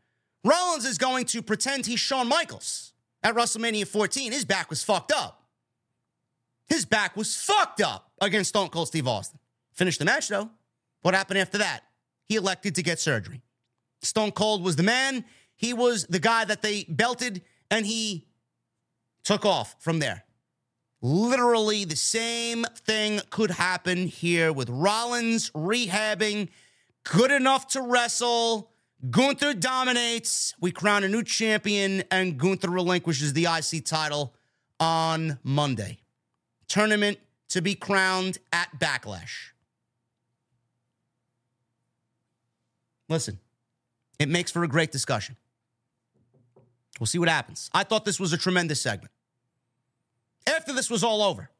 Rollins is going to pretend he's Shawn Michaels at WrestleMania 14. His back was fucked up. His back was fucked up against Stone Cold Steve Austin. Finished the match, though. What happened after that? He elected to get surgery. Stone Cold was the man. He was the guy that they belted, and he took off from there. Literally the same thing could happen here with Rollins rehabbing, good enough to wrestle. Gunther dominates. We crown a new champion, and Gunther relinquishes the IC title on Monday. Tournament to be crowned at Backlash. Listen, it makes for a great discussion. We'll see what happens. I thought this was a tremendous segment. After this was all over,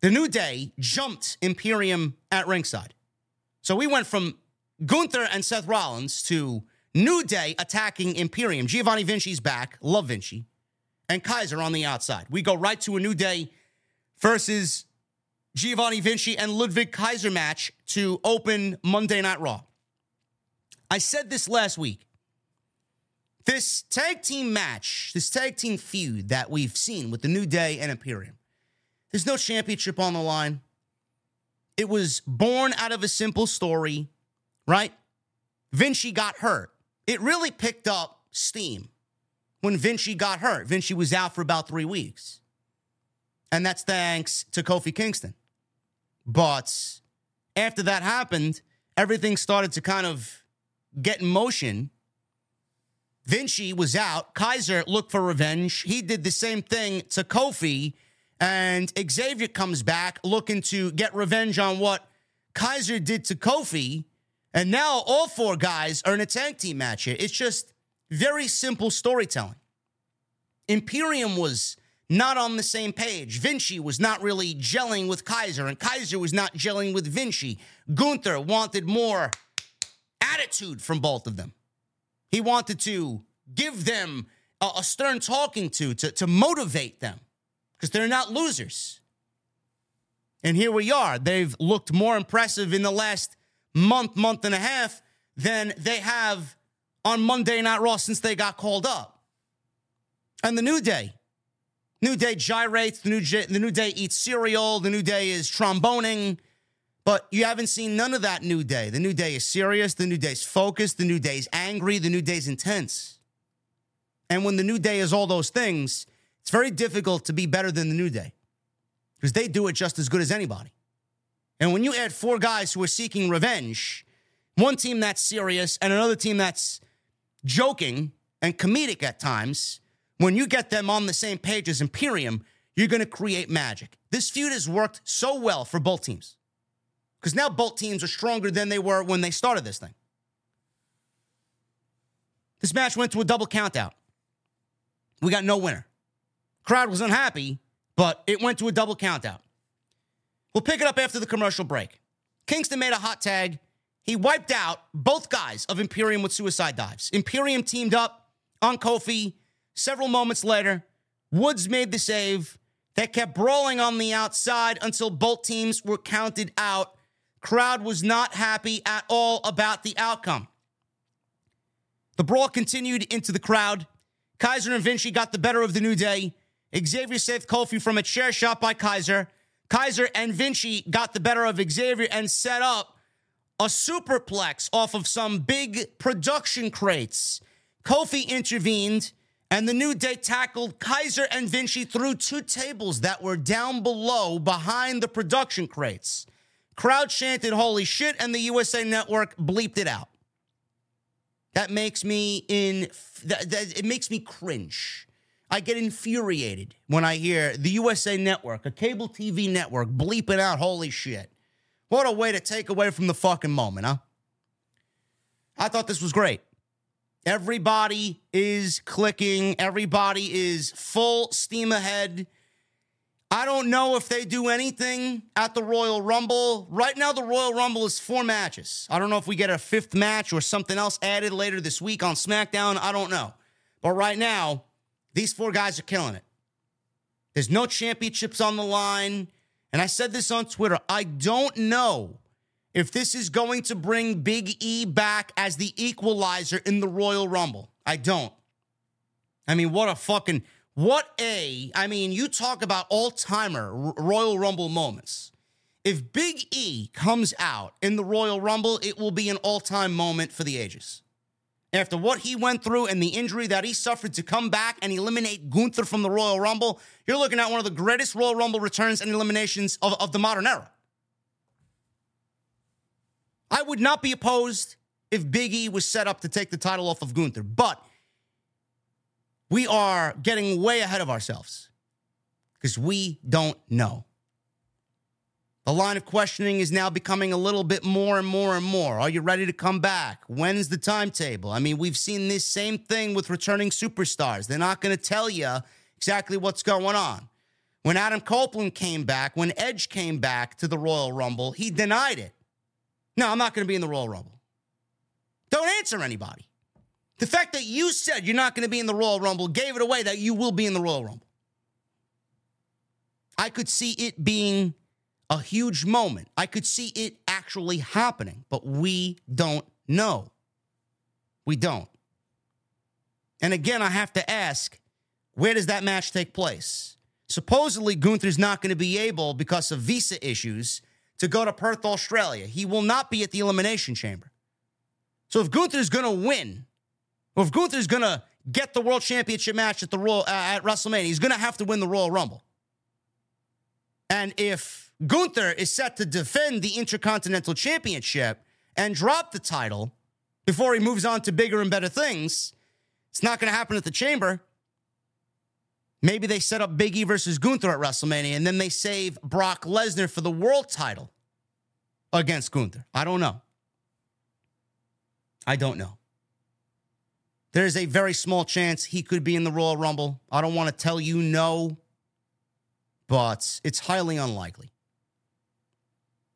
the New Day jumped Imperium at ringside. So we went from Gunther and Seth Rollins to New Day attacking Imperium. Giovanni Vinci's back, love Vinci, and Kaiser on the outside. We go right to a New Day versus Giovanni Vinci and Ludwig Kaiser match to open Monday Night Raw. I said this last week. This tag team match, this tag team feud that we've seen with the New Day and Imperium, there's no championship on the line. It was born out of a simple story, right? Vinci got hurt. It really picked up steam when Vinci got hurt. Vinci was out for about 3 weeks. And that's thanks to Kofi Kingston. But after that happened, everything started to kind of get in motion. Vinci was out. Kaiser looked for revenge. He did the same thing to Kofi. And Xavier comes back looking to get revenge on what Kaiser did to Kofi. And now all four guys are in a tag team match here. It's just very simple storytelling. Imperium was not on the same page. Vinci was not really gelling with Kaiser, and Kaiser was not gelling with Vinci. Gunther wanted more attitude from both of them. He wanted to give them a stern talking to motivate them because they're not losers. And here we are. They've looked more impressive in the last month and a half than they have on Monday Night Raw since they got called up. And the New Day. New Day gyrates. The New Day eats cereal. The New Day is tromboning. But you haven't seen none of that New Day. The New Day is serious. The New Day's focused. The New Day's angry. The New Day's intense. And when the New Day is all those things, it's very difficult to be better than the New Day because they do it just as good as anybody. And when you add four guys who are seeking revenge, one team that's serious and another team that's joking and comedic at times, when you get them on the same page as Imperium, you're going to create magic. This feud has worked so well for both teams. Because now both teams are stronger than they were when they started this thing. This match went to a double countout. We got no winner. Crowd was unhappy, but it went to a double countout. We'll pick it up after the commercial break. Kingston made a hot tag. He wiped out both guys of Imperium with suicide dives. Imperium teamed up on Kofi. Several moments later, Woods made the save. They kept brawling on the outside until both teams were counted out. Crowd was not happy at all about the outcome. The brawl continued into the crowd. Kaiser and Vinci got the better of the New Day. Xavier saved Kofi from a chair shot by Kaiser. Kaiser and Vinci got the better of Xavier and set up a superplex off of some big production crates. Kofi intervened, and the New Day tackled Kaiser and Vinci through two tables that were down below behind the production crates. Crowd chanted, "Holy shit," and the USA Network bleeped it out. It makes me cringe. I get infuriated when I hear the USA Network, a cable TV network, bleeping out "holy shit." What a way to take away from the fucking moment, huh? I thought this was great. Everybody is clicking. Everybody is full steam ahead. I don't know if they do anything at the Royal Rumble. Right now, the Royal Rumble is 4 matches. I don't know if we get a 5th match or something else added later this week on SmackDown. I don't know. But right now, these 4 guys are killing it. There's no championships on the line. And I said this on Twitter. I don't know if this is going to bring Big E back as the equalizer in the Royal Rumble. I don't. I mean, you talk about all-timer Royal Rumble moments. If Big E comes out in the Royal Rumble, it will be an all-time moment for the ages. After what he went through and the injury that he suffered to come back and eliminate Gunther from the Royal Rumble, you're looking at one of the greatest Royal Rumble returns and eliminations of the modern era. I would not be opposed if Big E was set up to take the title off of Gunther, but we are getting way ahead of ourselves because we don't know. The line of questioning is now becoming a little bit more and more and more. Are you ready to come back? When's the timetable? I mean, we've seen this same thing with returning superstars. They're not going to tell you exactly what's going on. When Adam Copeland came back, when Edge came back to the Royal Rumble, he denied it. No, I'm not going to be in the Royal Rumble. Don't answer anybody. The fact that you said you're not going to be in the Royal Rumble gave it away that you will be in the Royal Rumble. I could see it being a huge moment. I could see it actually happening, but we don't know. We don't. And again, I have to ask, where does that match take place? Supposedly, Gunther's not going to be able, because of visa issues, to go to Perth, Australia. He will not be at the Elimination Chamber. So if Gunther's going to win, well, if Gunther's going to get the World Championship match at WrestleMania, he's going to have to win the Royal Rumble. And if Gunther is set to defend the Intercontinental Championship and drop the title before he moves on to bigger and better things, it's not going to happen at the Chamber. Maybe they set up Big E versus Gunther at WrestleMania, and then they save Brock Lesnar for the world title against Gunther. I don't know. I don't know. There is a very small chance he could be in the Royal Rumble. I don't want to tell you no, but it's highly unlikely.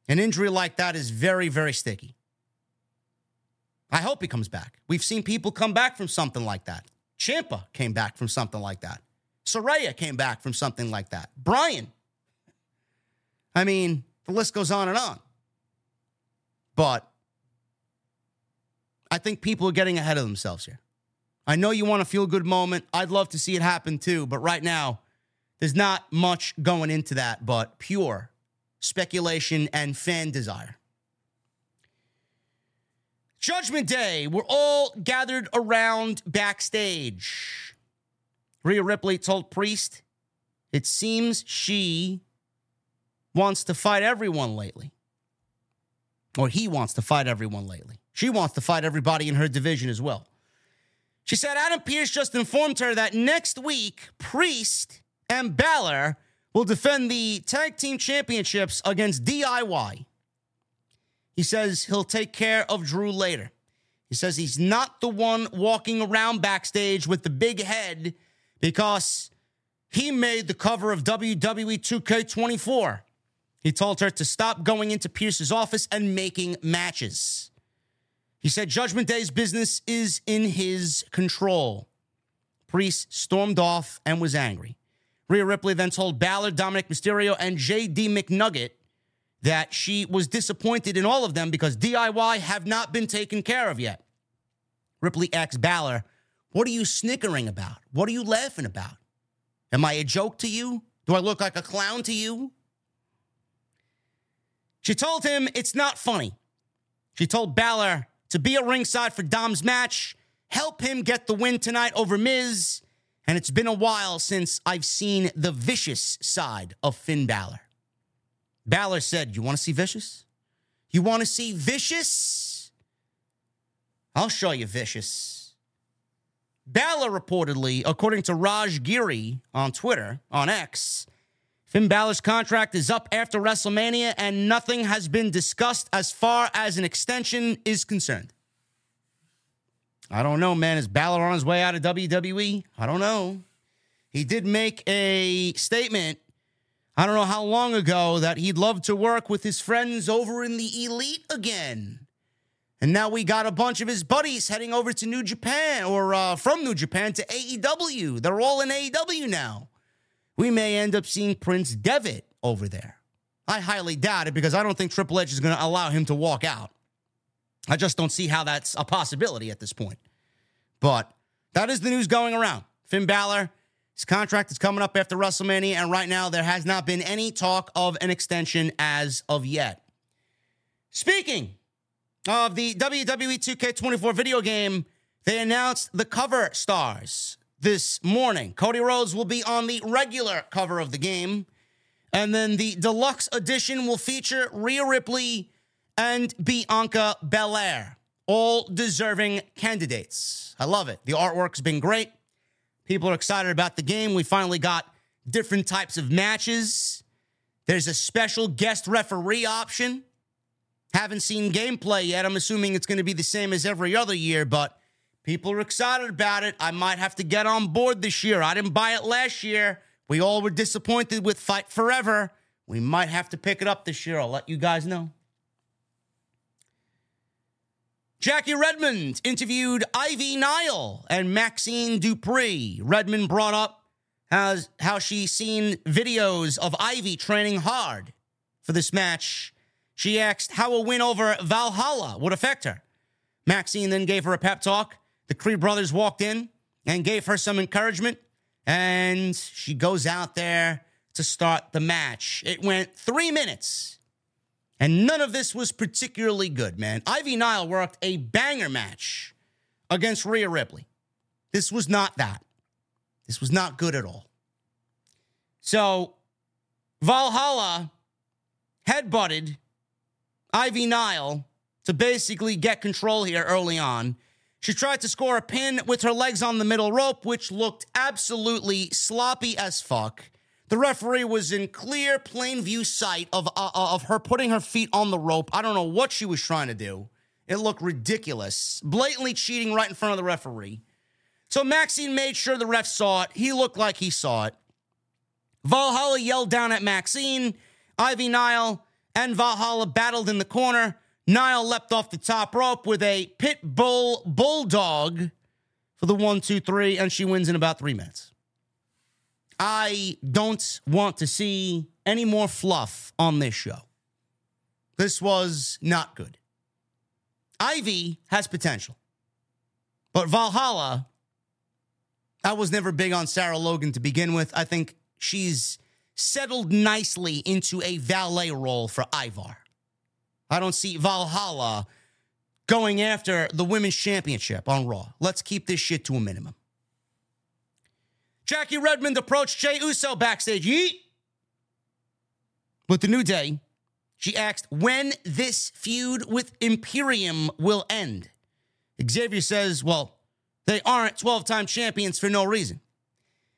An injury like that is very, very sticky. I hope he comes back. We've seen people come back from something like that. Ciampa came back from something like that. Saraya came back from something like that. Bryan. I mean, the list goes on and on. But I think people are getting ahead of themselves here. I know you want a feel-good moment. I'd love to see it happen too, but right now, there's not much going into that but pure speculation and fan desire. Judgment Day, we're all gathered around backstage. Rhea Ripley told Priest, it seems she wants to fight everyone lately. Or he wants to fight everyone lately. She wants to fight everybody in her division as well. She said Adam Pearce just informed her that next week, Priest and Balor will defend the tag team championships against DIY. He says he'll take care of Drew later. He says he's not the one walking around backstage with the big head because he made the cover of WWE 2K24. He told her to stop going into Pearce's office and making matches. He said Judgment Day's business is in his control. Priest stormed off and was angry. Rhea Ripley then told Balor, Dominic Mysterio, and J.D. McNugget that she was disappointed in all of them because DIY have not been taken care of yet. Ripley X Balor, what are you snickering about? What are you laughing about? Am I a joke to you? Do I look like a clown to you? She told him it's not funny. She told Balor to be at ringside for Dom's match, help him get the win tonight over Miz, and it's been a while since I've seen the vicious side of Finn Balor. Balor said, you want to see vicious? You want to see vicious? I'll show you vicious. Balor reportedly, according to Raj Giri on Twitter, on X, Finn Balor's contract is up after WrestleMania and nothing has been discussed as far as an extension is concerned. I don't know, man. Is Balor on his way out of WWE? I don't know. He did make a statement, I don't know how long ago, that he'd love to work with his friends over in the Elite again. And now we got a bunch of his buddies heading over to New Japan, or from New Japan to AEW. They're all in AEW now. We may end up seeing Prince Devitt over there. I highly doubt it because I don't think Triple H is going to allow him to walk out. I just don't see how that's a possibility at this point. But that is the news going around. Finn Balor, his contract is coming up after WrestleMania, and right now there has not been any talk of an extension as of yet. Speaking of the WWE 2K24 video game, they announced the cover stars this morning. Cody Rhodes will be on the regular cover of the game, and then the deluxe edition will feature Rhea Ripley and Bianca Belair, all deserving candidates. I love it. The artwork's been great. People are excited about the game. We finally got different types of matches. There's a special guest referee option. Haven't seen gameplay yet. I'm assuming it's going to be the same as every other year, but people are excited about it. I might have to get on board this year. I didn't buy it last year. We all were disappointed with Fight Forever. We might have to pick it up this year. I'll let you guys know. Jackie Redmond interviewed Ivy Nile and Maxine Dupree. Redmond brought up how she's seen videos of Ivy training hard for this match. She asked how a win over Valhalla would affect her. Maxine then gave her a pep talk. The Creed brothers walked in and gave her some encouragement, and she goes out there to start the match. It went 3 minutes. And none of this was particularly good, man. Ivy Nile worked a banger match against Rhea Ripley. This was not that. This was not good at all. So, Valhalla headbutted Ivy Nile to basically get control here early on. She tried to score a pin with her legs on the middle rope, which looked absolutely sloppy as fuck. The referee was in clear, plain view sight of her putting her feet on the rope. I don't know what she was trying to do. It looked ridiculous. Blatantly cheating right in front of the referee. So Maxine made sure the ref saw it. He looked like he saw it. Valhalla yelled down at Maxine. Ivy Nile and Valhalla battled in the corner. Nile leapt off the top rope with a pit bull bulldog for the 1-2-3, and she wins in about 3 minutes. I don't want to see any more fluff on this show. This was not good. Ivy has potential. But Valhalla, I was never big on Sarah Logan to begin with. I think she's settled nicely into a valet role for Ivar. I don't see Valhalla going after the Women's Championship on Raw. Let's keep this shit to a minimum. Jackie Redmond approached Jey Uso backstage. Yeet! With the New Day, she asked when this feud with Imperium will end. Xavier says, well, they aren't 12-time champions for no reason.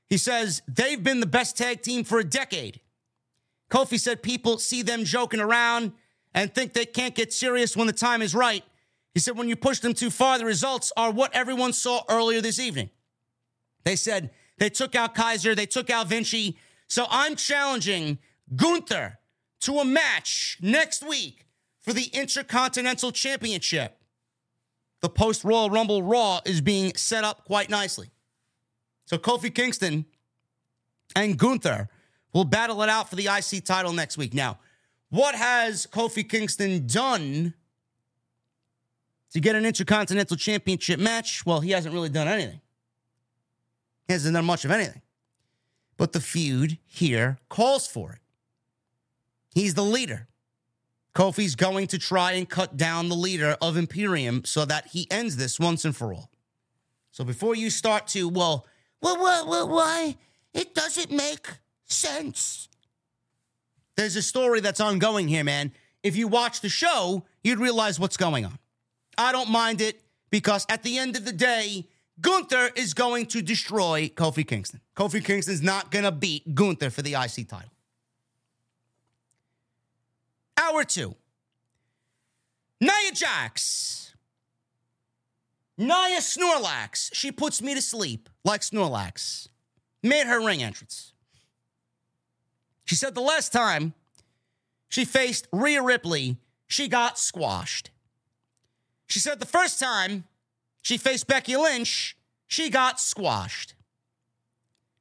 He says, they've been the best tag team for a decade. Kofi said people see them joking around and think they can't get serious when the time is right. He said, when you push them too far, the results are what everyone saw earlier this evening. They said, they took out Kaiser. They took out Vinci. So I'm challenging Gunther to a match next week for the Intercontinental Championship. The post-Royal Rumble Raw is being set up quite nicely. So Kofi Kingston and Gunther will battle it out for the IC title next week. Now, what has Kofi Kingston done to get an Intercontinental Championship match, well, he hasn't really done anything. He hasn't done much of anything. But the feud here calls for it. He's the leader. Kofi's going to try and cut down the leader of Imperium so that he ends this once and for all. So before you start to, why? It doesn't make sense. There's a story that's ongoing here, man. If you watch the show, you'd realize what's going on. I don't mind it because at the end of the day, Gunther is going to destroy Kofi Kingston. Kofi Kingston's not going to beat Gunther for the IC title. Hour two. Nia Jax. Nia Snorlax. She puts me to sleep like Snorlax. Made her ring entrance. She said the last time she faced Rhea Ripley, she got squashed. She said the first time she faced Becky Lynch, she got squashed.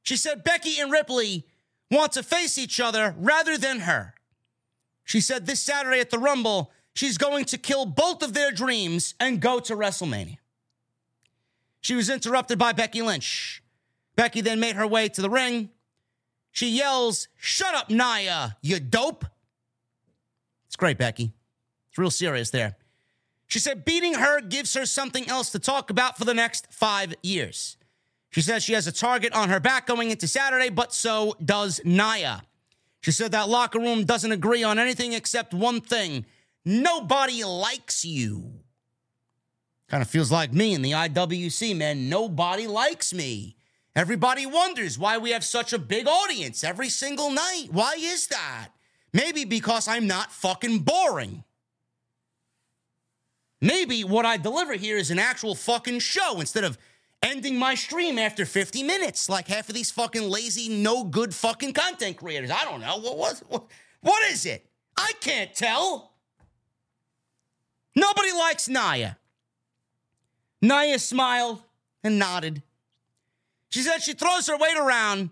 She said Becky and Ripley want to face each other rather than her. She said this Saturday at the Rumble, she's going to kill both of their dreams and go to WrestleMania. She was interrupted by Becky Lynch. Becky then made her way to the ring. She yells, "Shut up, Nia, you dope." It's great, Becky. It's real serious there. She said beating her gives her something else to talk about for the next 5 years. She says she has a target on her back going into Saturday, but so does Nia. She said that locker room doesn't agree on anything except one thing. Nobody likes you. Kind of feels like me in the IWC, man. Nobody likes me. Everybody wonders why we have such a big audience every single night. Why is that? Maybe because I'm not fucking boring. Maybe what I deliver here is an actual fucking show instead of ending my stream after 50 minutes like half of these fucking lazy, no good fucking content creators. I don't know. What is it? I can't tell. Nobody likes Nia. Nia smiled and nodded. She said she throws her weight around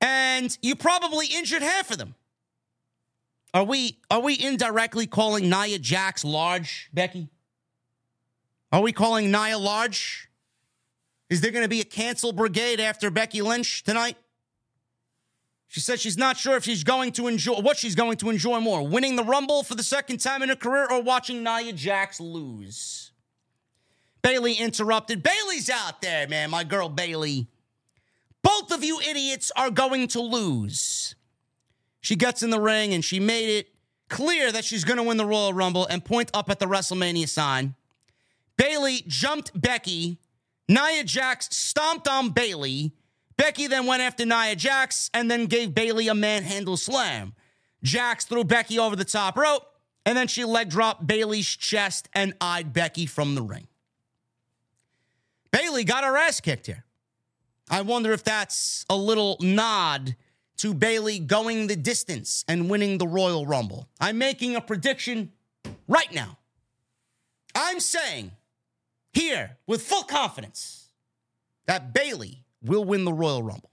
and you probably injured half of them. Are we indirectly calling Nia Jax large, Becky? Are we calling Nia large? Is there going to be a cancel brigade after Becky Lynch tonight? She said she's not sure if she's going to enjoy what she's going to enjoy more, winning the Rumble for the second time in her career or watching Nia Jax lose. Bayley interrupted. Bayley's out there, man, my girl Bayley. Both of you idiots are going to lose. She gets in the ring, and she made it clear that she's going to win the Royal Rumble and point up at the WrestleMania sign. Bayley jumped Becky. Nia Jax stomped on Bayley. Becky then went after Nia Jax and then gave Bayley a manhandle slam. Jax threw Becky over the top rope, and then she leg dropped Bayley's chest and eyed Becky from the ring. Bayley got her ass kicked here. I wonder if that's a little nod to Bayley going the distance and winning the Royal Rumble. I'm making a prediction right now. I'm saying here with full confidence that Bayley will win the Royal Rumble.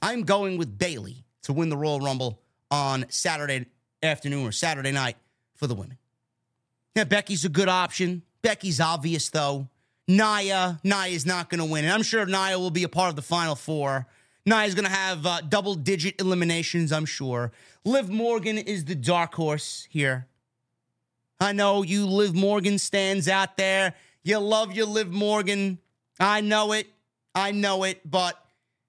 I'm going with Bayley to win the Royal Rumble on Saturday afternoon or Saturday night for the women. Now, Becky's a good option. Becky's obvious, though. Nia's not going to win. And I'm sure Nia will be a part of the Final Four. Nia's going to have double-digit eliminations, I'm sure. Liv Morgan is the dark horse here. I know you Liv Morgan stands out there. You love your Liv Morgan. I know it, but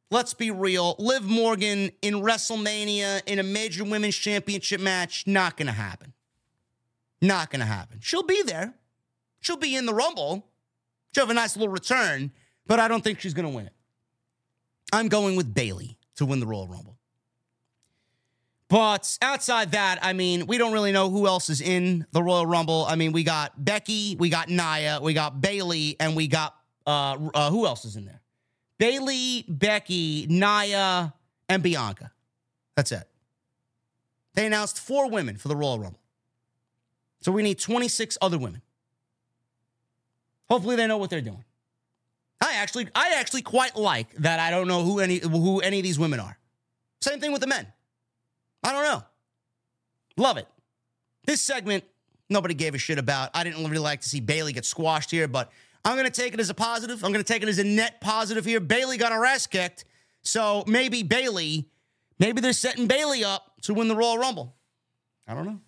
let's be real. Liv Morgan in WrestleMania in a major women's championship match, not going to happen. Not going to happen. She'll be there. She'll be in the Rumble. She'll have a nice little return, but I don't think she's going to win it. I'm going with Bayley to win the Royal Rumble. But outside that, I mean, we don't really know who else is in the Royal Rumble. I mean, we got Becky, we got Nia, we got Bayley, and we got, who else is in there? Bayley, Becky, Nia, and Bianca. That's it. They announced 4 women for the Royal Rumble. So we need 26 other women. Hopefully they know what they're doing. I actually quite like that I don't know who any of these women are. Same thing with the men. I don't know. Love it. This segment nobody gave a shit about. I didn't really like to see Bayley get squashed here, but I'm going to take it as a positive. I'm going to take it as a net positive here. Bayley got her ass kicked, so maybe they're setting Bayley up to win the Royal Rumble. I don't know.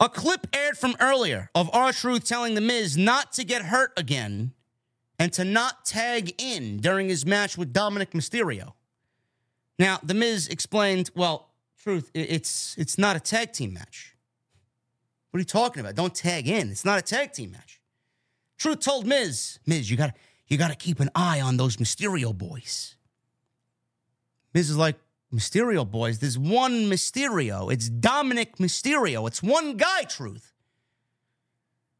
A clip aired from earlier of R-Truth telling The Miz not to get hurt again and to not tag in during his match with Dominic Mysterio. Now, The Miz explained, well, Truth, it's not a tag team match. What are you talking about? Don't tag in. It's not a tag team match. Truth told Miz, you gotta keep an eye on those Mysterio boys. Miz is like, Mysterio boys, there's one Mysterio. It's Dominic Mysterio. It's one guy, Truth.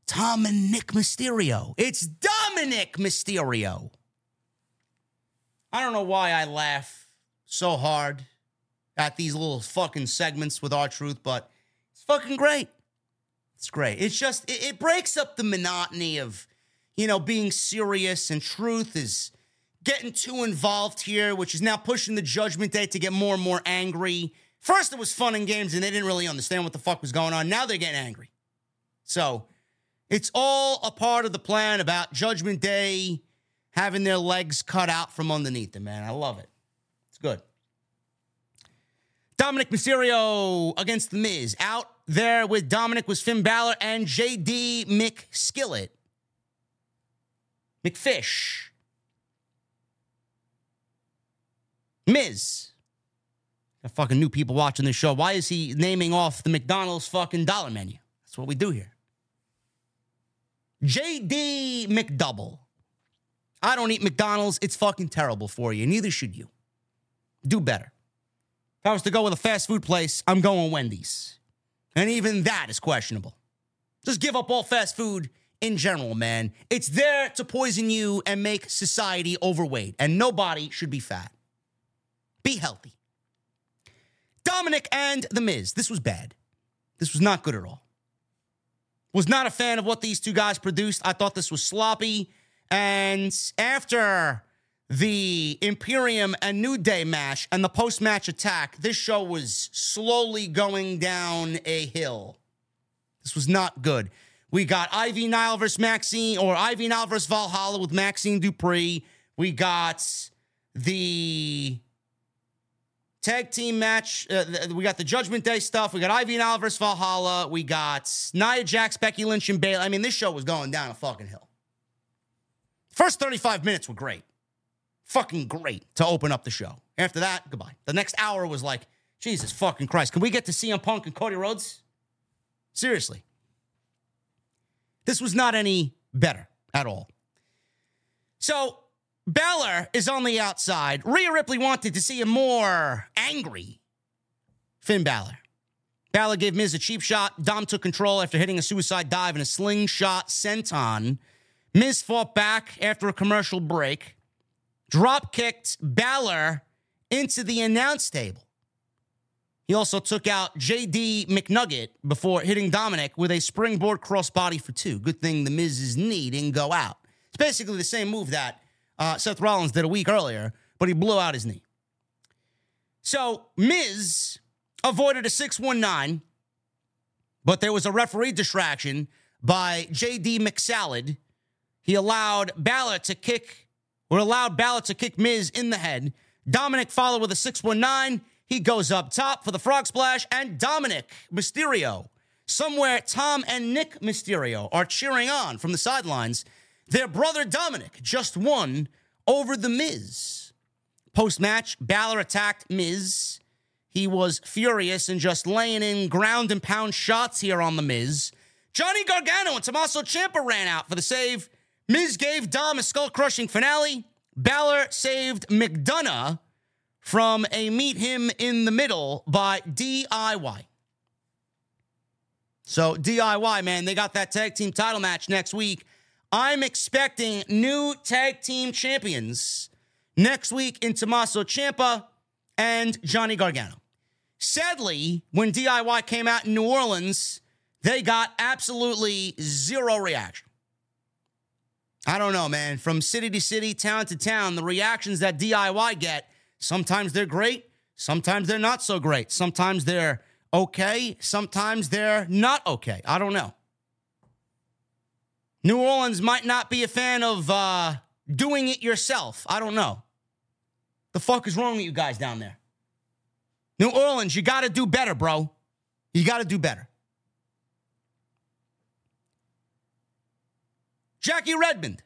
Dominic Mysterio. It's Dominic Mysterio. I don't know why I laugh so hard at these little fucking segments with R-Truth, but it's fucking great. It's great. It's just, it breaks up the monotony of, being serious, and Truth is getting too involved here, which is now pushing the Judgment Day to get more and more angry. First, it was fun and games, and they didn't really understand what the fuck was going on. Now they're getting angry. So it's all a part of the plan about Judgment Day having their legs cut out from underneath them, man. I love it. It's good. Dominic Mysterio against The Miz. Out there with Dominic was Finn Balor and J.D. McSkillet. McFish. Miz. Got fucking new people watching this show. Why is he naming off the McDonald's fucking dollar menu? That's what we do here. J.D. McDouble. I don't eat McDonald's. It's fucking terrible for you. Neither should you. Do better. If I was to go with a fast food place, I'm going Wendy's. And even that is questionable. Just give up all fast food in general, man. It's there to poison you and make society overweight. And nobody should be fat. Be healthy. Dominic and The Miz. This was bad. This was not good at all. Was not a fan of what these two guys produced. I thought this was sloppy. And after the Imperium and New Day match and the post-match attack, this show was slowly going down a hill. This was not good. We got Ivy Nile versus Maxine, or Ivy Nile versus Valhalla with Maxine Dupree. We got the tag team match. We got the Judgment Day stuff. We got Ivy Nile versus Valhalla. We got Nia Jax, Becky Lynch, and Bayley. I mean, this show was going down a fucking hill. First 35 minutes were great. Fucking great to open up the show. After that, goodbye. The next hour was like, Jesus fucking Christ. Can we get to CM Punk and Cody Rhodes? Seriously. This was not any better at all. So Balor is on the outside. Rhea Ripley wanted to see a more angry Finn Balor. Balor gave Miz a cheap shot. Dom took control after hitting a suicide dive and a slingshot senton. Miz fought back after a commercial break. Drop kicked Balor into the announce table. He also took out J.D. McNugget before hitting Dominic with a springboard crossbody for two. Good thing the Miz's knee didn't go out. It's basically the same move that Seth Rollins did a week earlier, but he blew out his knee. So Miz avoided a 619, but there was a referee distraction by J.D. McSalad. He allowed Balor to kick Miz in the head. Dominic followed with a 619. He goes up top for the frog splash, and Dominic Mysterio. Somewhere Tom and Nick Mysterio are cheering on from the sidelines. Their brother Dominic just won over The Miz. Post-match, Balor attacked Miz. He was furious and just laying in ground and pound shots here on The Miz. Johnny Gargano and Tommaso Ciampa ran out for the save. Miz gave Dom a skull-crushing finale. Balor saved McDonough from a meet him in the middle by DIY. So DIY, man, they got that tag team title match next week. I'm expecting new tag team champions next week in Tommaso Ciampa and Johnny Gargano. Sadly, when DIY came out in New Orleans, they got absolutely zero reaction. I don't know, man. From city to city, town to town, the reactions that DIY get, sometimes they're great, sometimes they're not so great. Sometimes they're okay. Sometimes they're not okay. I don't know. New Orleans might not be a fan of doing it yourself. I don't know. The fuck is wrong with you guys down there? New Orleans, you got to do better, bro. You got to do better. Jackie Redmond.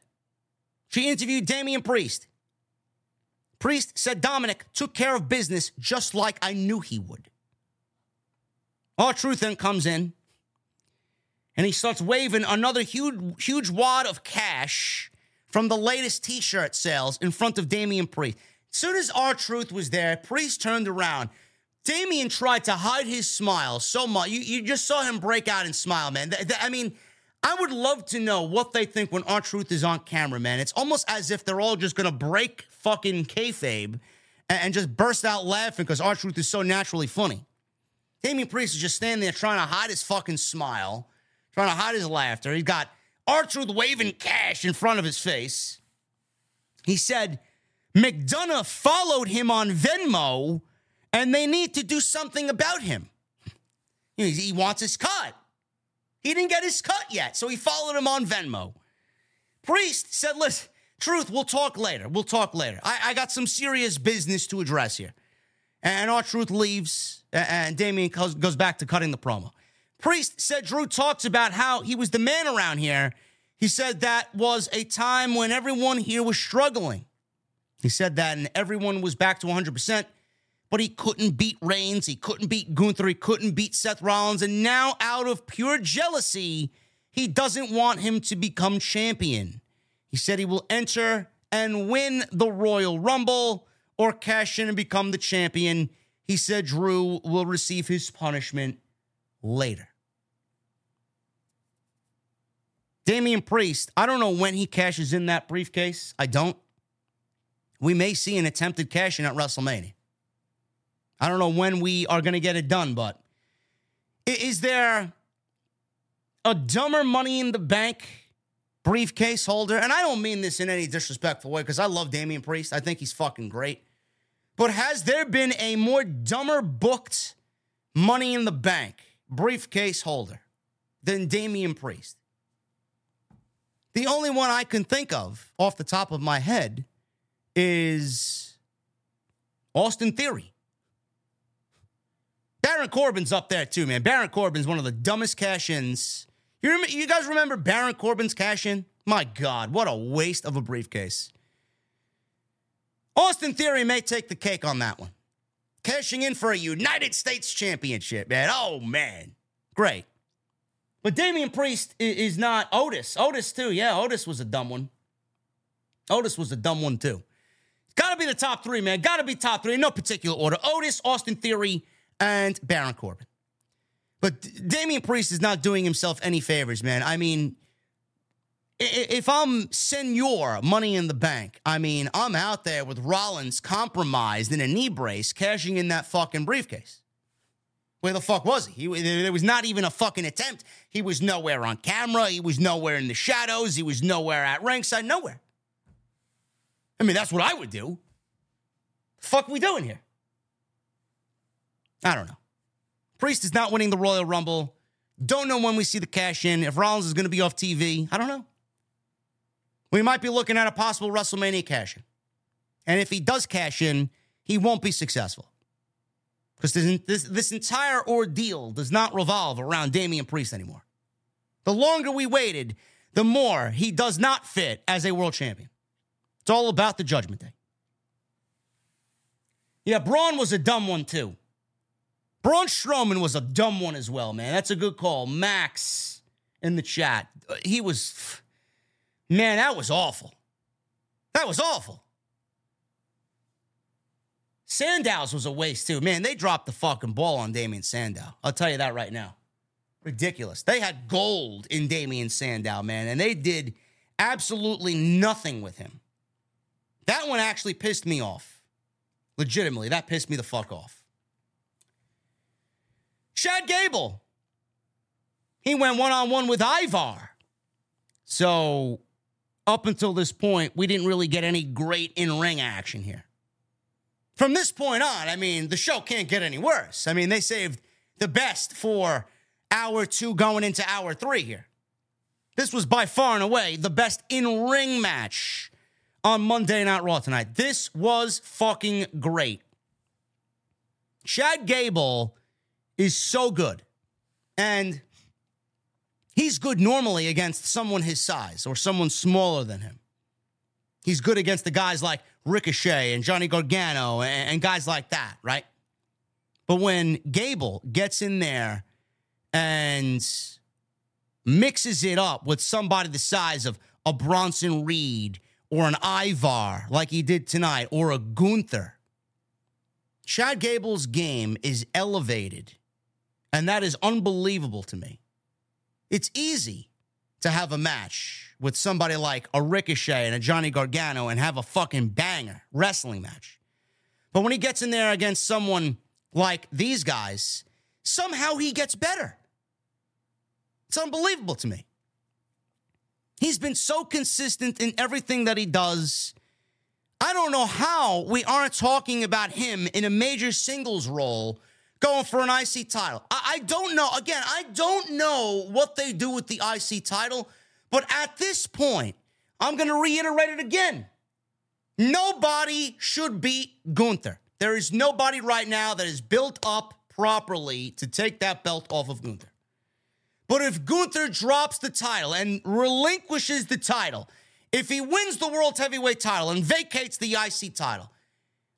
She interviewed Damian Priest. Priest said Dominic took care of business just like I knew he would. R-Truth then comes in. And he starts waving another huge wad of cash from the latest T-shirt sales in front of Damian Priest. As soon as R-Truth was there, Priest turned around. Damian tried to hide his smile so much. You just saw him break out and smile, man. I would love to know what they think when R-Truth is on camera, man. It's almost as if they're all just going to break fucking kayfabe and just burst out laughing because R-Truth is so naturally funny. Damian Priest is just standing there trying to hide his fucking smile. Trying to hide his laughter. He's got R-Truth waving cash in front of his face. He said, McDonough followed him on Venmo, and they need to do something about him. He wants his cut. He didn't get his cut yet, so he followed him on Venmo. Priest said, listen, Truth, we'll talk later. We'll talk later. I got some serious business to address here. And R-Truth leaves, and Damian goes back to cutting the promo. Priest said Drew talks about how he was the man around here. He said that was a time when everyone here was struggling. He said that and everyone was back to 100%, but he couldn't beat Reigns. He couldn't beat Gunther. He couldn't beat Seth Rollins. And now out of pure jealousy, he doesn't want him to become champion. He said he will enter and win the Royal Rumble or cash in and become the champion. He said Drew will receive his punishment later. Damian Priest, I don't know when he cashes in that briefcase. I don't. We may see an attempted cash in at WrestleMania. I don't know when we are going to get it done, but is there a dumber Money in the Bank briefcase holder? And I don't mean this in any disrespectful way because I love Damian Priest. I think he's fucking great. But has there been a more dumber booked Money in the Bank briefcase holder than Damian Priest? The only one I can think of off the top of my head is Austin Theory. Baron Corbin's up there too, man. Baron Corbin's one of the dumbest cash-ins. You guys remember Baron Corbin's cash-in? My God, what a waste of a briefcase. Austin Theory may take the cake on that one. Cashing in for a United States Championship, man. Oh, man. Great. But Damian Priest is not Otis. Otis, too. Yeah, Otis was a dumb one. Otis was a dumb one, too. It's got to be the top three, man. Got to be top three in no particular order. Otis, Austin Theory, and Baron Corbin. But Damian Priest is not doing himself any favors, man. I mean, if I'm Senor Money in the Bank, I mean, I'm out there with Rollins compromised in a knee brace, cashing in that fucking briefcase. Where the fuck was he? There was not even a fucking attempt. He was nowhere on camera. He was nowhere in the shadows. He was nowhere at ringside. Nowhere. I mean, that's what I would do. The fuck we doing here? I don't know. Priest is not winning the Royal Rumble. Don't know when we see the cash in. If Rollins is going to be off TV, I don't know. We might be looking at a possible WrestleMania cash-in. And if he does cash in, he won't be successful. Because this entire ordeal does not revolve around Damian Priest anymore. The longer we waited, the more he does not fit as a world champion. It's all about the Judgment Day. Yeah, Braun was a dumb one too. Braun Strowman was a dumb one as well, man. That's a good call. Max in the chat. He was... Man, that was awful. That was awful. Sandow's was a waste, too. Man, they dropped the fucking ball on Damian Sandow. I'll tell you that right now. Ridiculous. They had gold in Damian Sandow, man, and they did absolutely nothing with him. That one actually pissed me off. Legitimately, that pissed me the fuck off. Chad Gable. He went one-on-one with Ivar. So, up until this point, we didn't really get any great in-ring action here. From this point on, I mean, the show can't get any worse. I mean, they saved the best for hour two going into hour three here. This was by far and away the best in-ring match on Monday Night Raw tonight. This was fucking great. Chad Gable is so good. And he's good normally against someone his size or someone smaller than him. He's good against the guys like Ricochet and Johnny Gargano and guys like that, right? But when Gable gets in there and mixes it up with somebody the size of a Bronson Reed or an Ivar like he did tonight or a Gunther, Chad Gable's game is elevated, and that is unbelievable to me. It's easy to have a match with somebody like a Ricochet and a Johnny Gargano and have a fucking banger wrestling match. But when he gets in there against someone like these guys, somehow he gets better. It's unbelievable to me. He's been so consistent in everything that he does. I don't know how we aren't talking about him in a major singles role going for an IC title. I don't know. Again, I don't know what they do with the IC title, but at this point, I'm going to reiterate it again. Nobody should beat Gunther. There is nobody right now that is built up properly to take that belt off of Gunther. But if Gunther drops the title and relinquishes the title, if he wins the World Heavyweight title and vacates the IC title,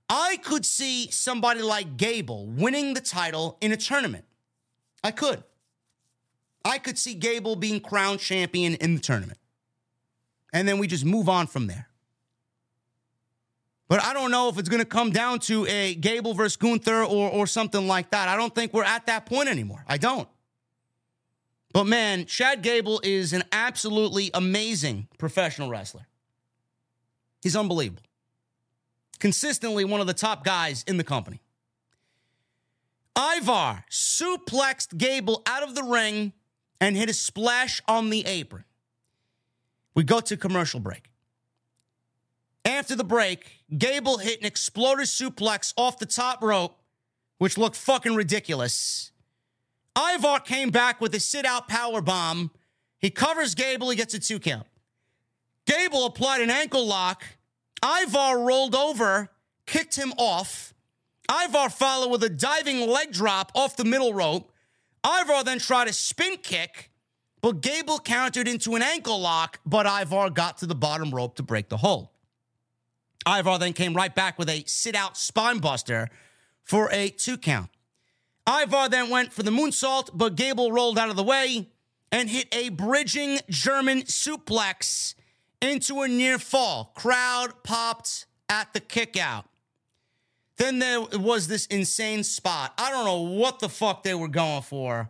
I could see somebody like Gable winning the title in a tournament. I could. I could see Gable being crowned champion in the tournament. And then we just move on from there. But I don't know if it's going to come down to a Gable versus Gunther or something like that. I don't think we're at that point anymore. I don't. But man, Chad Gable is an absolutely amazing professional wrestler. He's unbelievable. Consistently one of the top guys in the company. Ivar suplexed Gable out of the ring and hit a splash on the apron. We go to commercial break. After the break, Gable hit an exploder suplex off the top rope, which looked fucking ridiculous. Ivar came back with a sit-out powerbomb. He covers Gable. He gets a 2 count. Gable applied an ankle lock. Ivar rolled over, kicked him off. Ivar followed with a diving leg drop off the middle rope. Ivar then tried a spin kick, but Gable countered into an ankle lock, but Ivar got to the bottom rope to break the hold. Ivar then came right back with a sit-out spine buster for a 2 count. Ivar then went for the moonsault, but Gable rolled out of the way and hit a bridging German suplex into a near fall. Crowd popped at the kick out. Then there was this insane spot. I don't know what the fuck they were going for,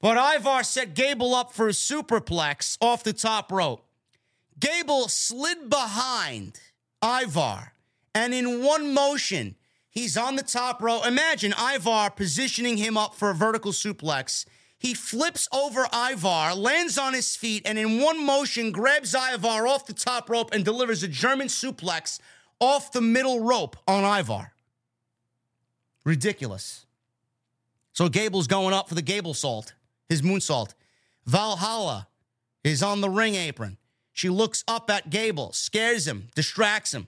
but Ivar set Gable up for a superplex off the top rope. Gable slid behind Ivar, and in one motion, he's on the top row. Imagine Ivar positioning him up for a vertical suplex. He flips over Ivar, lands on his feet, and in one motion grabs Ivar off the top rope and delivers a German suplex off the middle rope on Ivar. Ridiculous. So Gable's going up for the Gable salt, his moonsault. Valhalla is on the ring apron. She looks up at Gable, scares him, distracts him.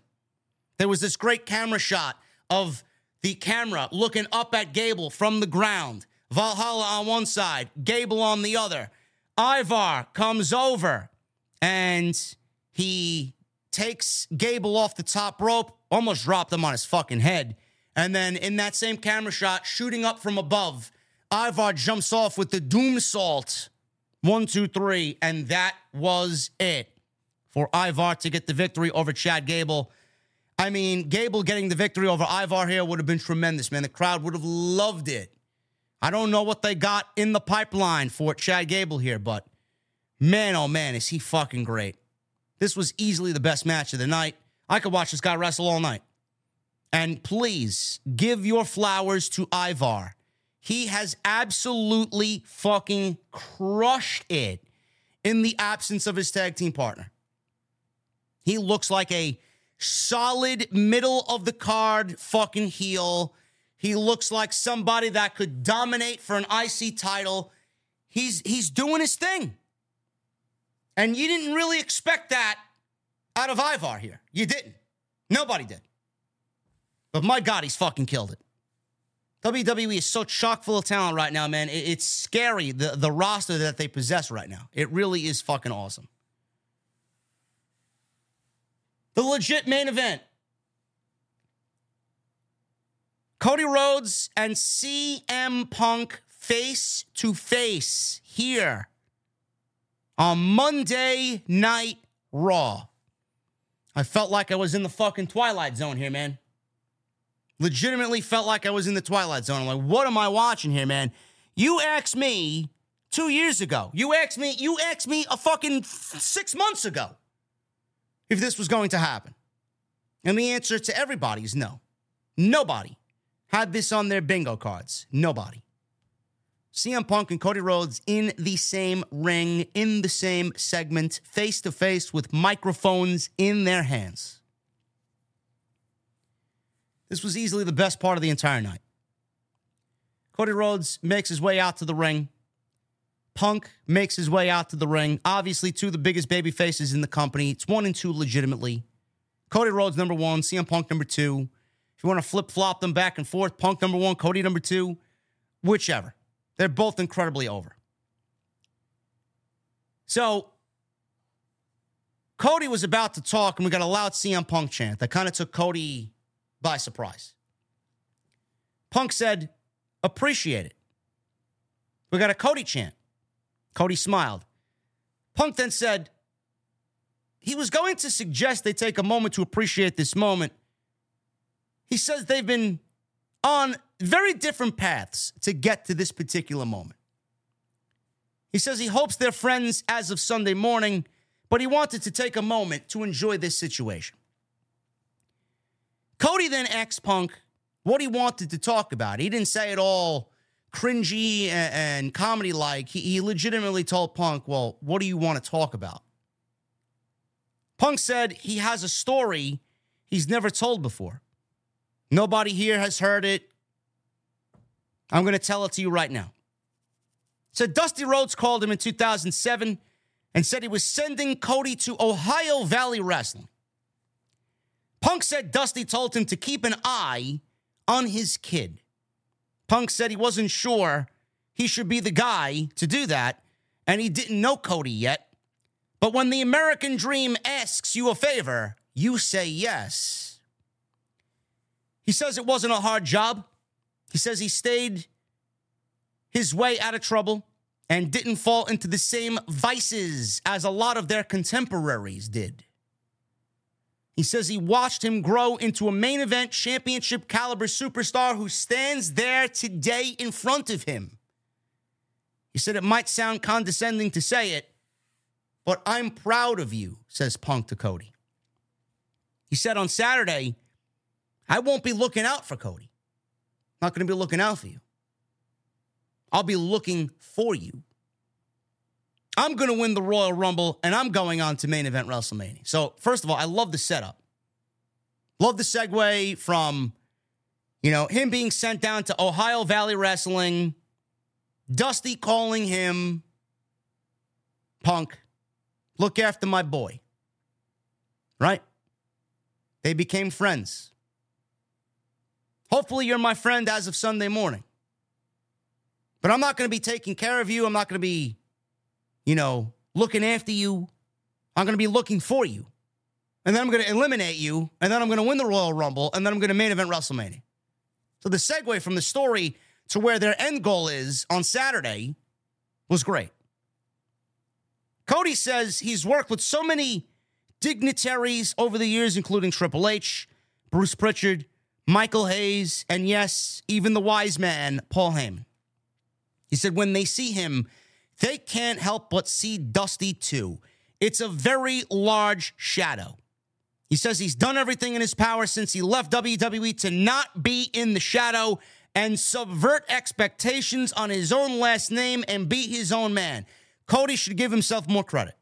There was this great camera shot of the camera looking up at Gable from the ground. Valhalla on one side, Gable on the other. Ivar comes over, and he takes Gable off the top rope, almost dropped him on his fucking head. And then in that same camera shot, shooting up from above, Ivar jumps off with the Doomsault. 1, 2, 3, and that was it for Ivar to get the victory over Chad Gable. I mean, Gable getting the victory over Ivar here would have been tremendous, man. The crowd would have loved it. I don't know what they got in the pipeline for Chad Gable here, but man, oh man, is he fucking great. This was easily the best match of the night. I could watch this guy wrestle all night. And please give your flowers to Ivar. He has absolutely fucking crushed it in the absence of his tag team partner. He looks like a solid middle of the card fucking heel. He looks like somebody that could dominate for an IC title. He's doing his thing. And you didn't really expect that out of Ivar here. You didn't. Nobody did. But my God, he's fucking killed it. WWE is so chock full of talent right now, man. It's scary, the roster that they possess right now. It really is fucking awesome. The legit main event. Cody Rhodes and CM Punk face to face here on Monday Night Raw. I felt like I was in the fucking Twilight Zone here, man. Legitimately felt like I was in the Twilight Zone. I'm like, what am I watching here, man? You asked me 2 years ago. You asked me a fucking 6 months ago if this was going to happen. And the answer to everybody is no. Nobody had this on their bingo cards. Nobody. CM Punk and Cody Rhodes in the same ring, in the same segment, face-to-face with microphones in their hands. This was easily the best part of the entire night. Cody Rhodes makes his way out to the ring. Punk makes his way out to the ring. Obviously, two of the biggest baby faces in the company. It's 1 and 2 legitimately. Cody Rhodes, #1. CM Punk, #2. If you want to flip-flop them back and forth, Punk, #1. Cody, #2. Whichever. They're both incredibly over. So, Cody was about to talk, and we got a loud CM Punk chant that kind of took Cody by surprise. Punk said, "Appreciate it." We got a Cody chant. Cody smiled. Punk then said, he was going to suggest they take a moment to appreciate this moment. He says they've been on very different paths to get to this particular moment. He says he hopes they're friends as of Sunday morning, but he wanted to take a moment to enjoy this situation. Cody then asked Punk what he wanted to talk about. He didn't say it all cringy and comedy-like. He legitimately told Punk, well, what do you want to talk about? Punk said he has a story he's never told before. Nobody here has heard it. I'm going to tell it to you right now. So Dusty Rhodes called him in 2007 and said he was sending Cody to Ohio Valley Wrestling. Punk said Dusty told him to keep an eye on his kid. Punk said he wasn't sure he should be the guy to do that, and he didn't know Cody yet. But when the American Dream asks you a favor, you say yes. He says it wasn't a hard job. He says he stayed his way out of trouble and didn't fall into the same vices as a lot of their contemporaries did. He says he watched him grow into a main event championship caliber superstar who stands there today in front of him. He said it might sound condescending to say it, but I'm proud of you, says Punk to Cody. He said on Saturday, I won't be looking out for Cody. Not going to be looking out for you. I'll be looking for you. I'm going to win the Royal Rumble, and I'm going on to main event WrestleMania. So, first of all, I love the setup. Love the segue from, him being sent down to Ohio Valley Wrestling, Dusty calling him, Punk, look after my boy. Right? They became friends. Hopefully you're my friend as of Sunday morning. But I'm not going to be taking care of you. I'm not going to be, looking after you. I'm going to be looking for you. And then I'm going to eliminate you. And then I'm going to win the Royal Rumble. And then I'm going to main event WrestleMania. So the segue from the story to where their end goal is on Saturday was great. Cody says he's worked with so many dignitaries over the years, including Triple H, Bruce Pritchard, Michael Hayes, and yes, even the wise man, Paul Heyman. He said when they see him, they can't help but see Dusty too. It's a very large shadow. He says he's done everything in his power since he left WWE to not be in the shadow and subvert expectations on his own last name and be his own man. Cody should give himself more credit.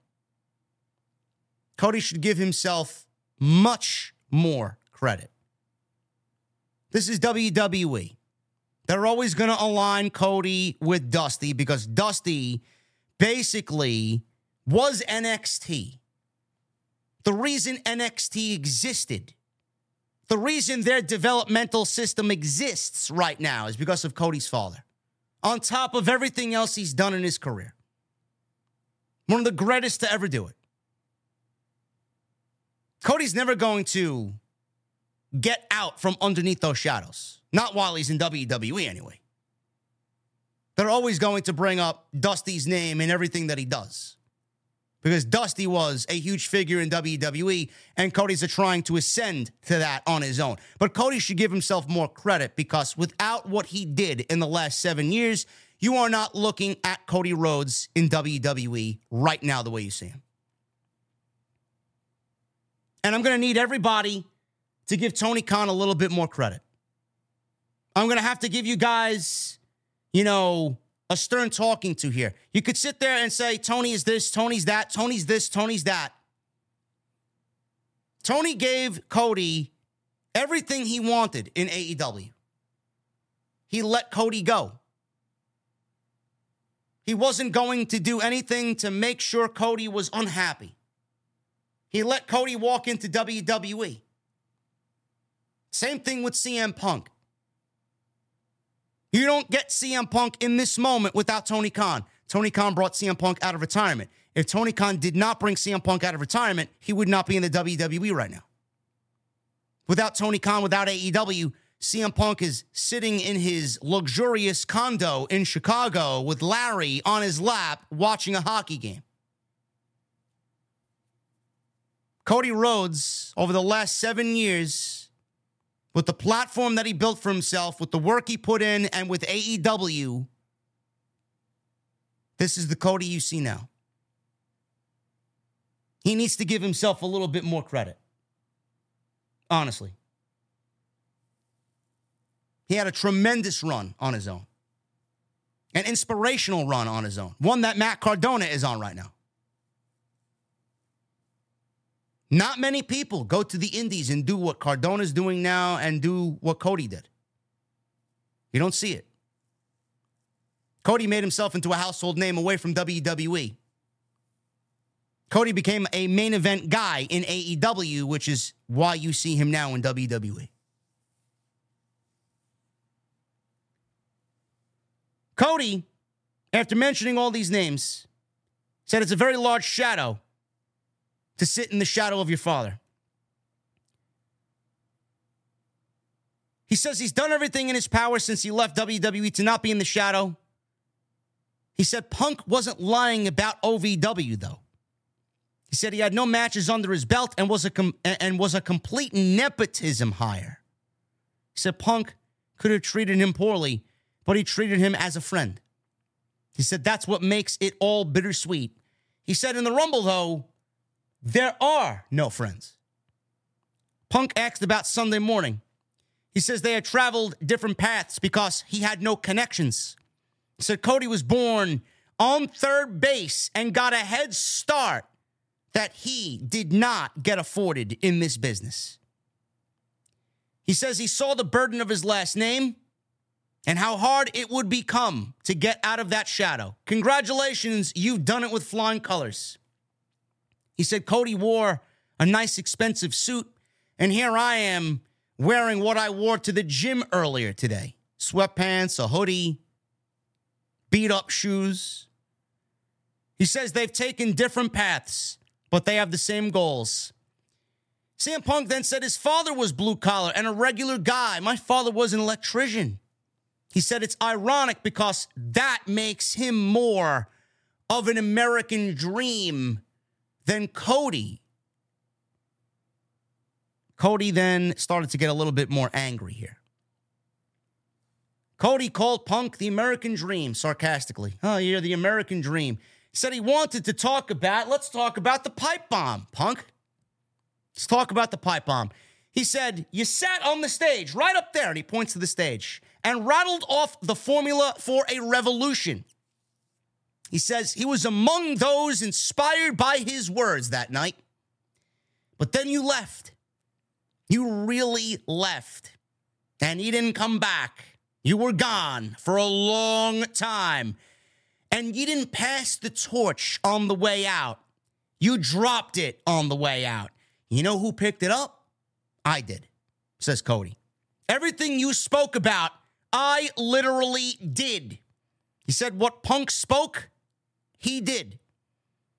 Cody should give himself much more credit. This is WWE. They're always going to align Cody with Dusty because Dusty basically was NXT. The reason NXT existed, the reason their developmental system exists right now is because of Cody's father. On top of everything else he's done in his career. One of the greatest to ever do it. Cody's never going to get out from underneath those shadows. Not while he's in WWE anyway. They're always going to bring up Dusty's name in everything that he does. Because Dusty was a huge figure in WWE, and Cody's trying to ascend to that on his own. But Cody should give himself more credit, because without what he did in the last 7 years, you are not looking at Cody Rhodes in WWE right now the way you see him. And I'm going to need everybody to give Tony Khan a little bit more credit. I'm going to have to give you guys, a stern talking to here. You could sit there and say, Tony is this, Tony's that, Tony's this, Tony's that. Tony gave Cody everything he wanted in AEW. He let Cody go. He wasn't going to do anything to make sure Cody was unhappy. He let Cody walk into WWE. Same thing with CM Punk. You don't get CM Punk in this moment without Tony Khan. Tony Khan brought CM Punk out of retirement. If Tony Khan did not bring CM Punk out of retirement, he would not be in the WWE right now. Without Tony Khan, without AEW, CM Punk is sitting in his luxurious condo in Chicago with Larry on his lap watching a hockey game. Cody Rhodes, over the last 7 years, with the platform that he built for himself, with the work he put in, and with AEW, this is the Cody you see now. He needs to give himself a little bit more credit. Honestly. He had a tremendous run on his own. An inspirational run on his own. One that Matt Cardona is on right now. Not many people go to the indies and do what Cardona's doing now and do what Cody did. You don't see it. Cody made himself into a household name away from WWE. Cody became a main event guy in AEW, which is why you see him now in WWE. Cody, after mentioning all these names, said it's a very large shadow to sit in the shadow of your father. He says he's done everything in his power since he left WWE to not be in the shadow. He said Punk wasn't lying about OVW, though. He said he had no matches under his belt and was a complete nepotism hire. He said Punk could have treated him poorly, but he treated him as a friend. He said that's what makes it all bittersweet. He said in the Rumble, though, there are no friends. Punk asked about Sunday morning. He says they had traveled different paths because he had no connections. He said Cody was born on third base and got a head start that he did not get afforded in this business. He says he saw the burden of his last name and how hard it would become to get out of that shadow. Congratulations, you've done it with flying colors. He said Cody wore a nice expensive suit, and here I am wearing what I wore to the gym earlier today. Sweatpants, a hoodie, beat-up shoes. He says they've taken different paths, but they have the same goals. CM Punk then said his father was blue-collar and a regular guy. My father was an electrician. He said it's ironic because that makes him more of an American dream than Cody. Cody then started to get a little bit more angry here. Cody called Punk the American dream, sarcastically. Oh, you're the American dream. He said he wanted to talk about, let's talk about the pipe bomb, Punk. Let's talk about the pipe bomb. He said, you sat on the stage, right up there, and he points to the stage, and rattled off the formula for a revolution. He says he was among those inspired by his words that night. But then you left. You really left. And he didn't come back. You were gone for a long time, and you didn't pass the torch on the way out. You dropped it on the way out. You know who picked it up? I did, says Cody. Everything you spoke about, I literally did. He said what Punk spoke, he did.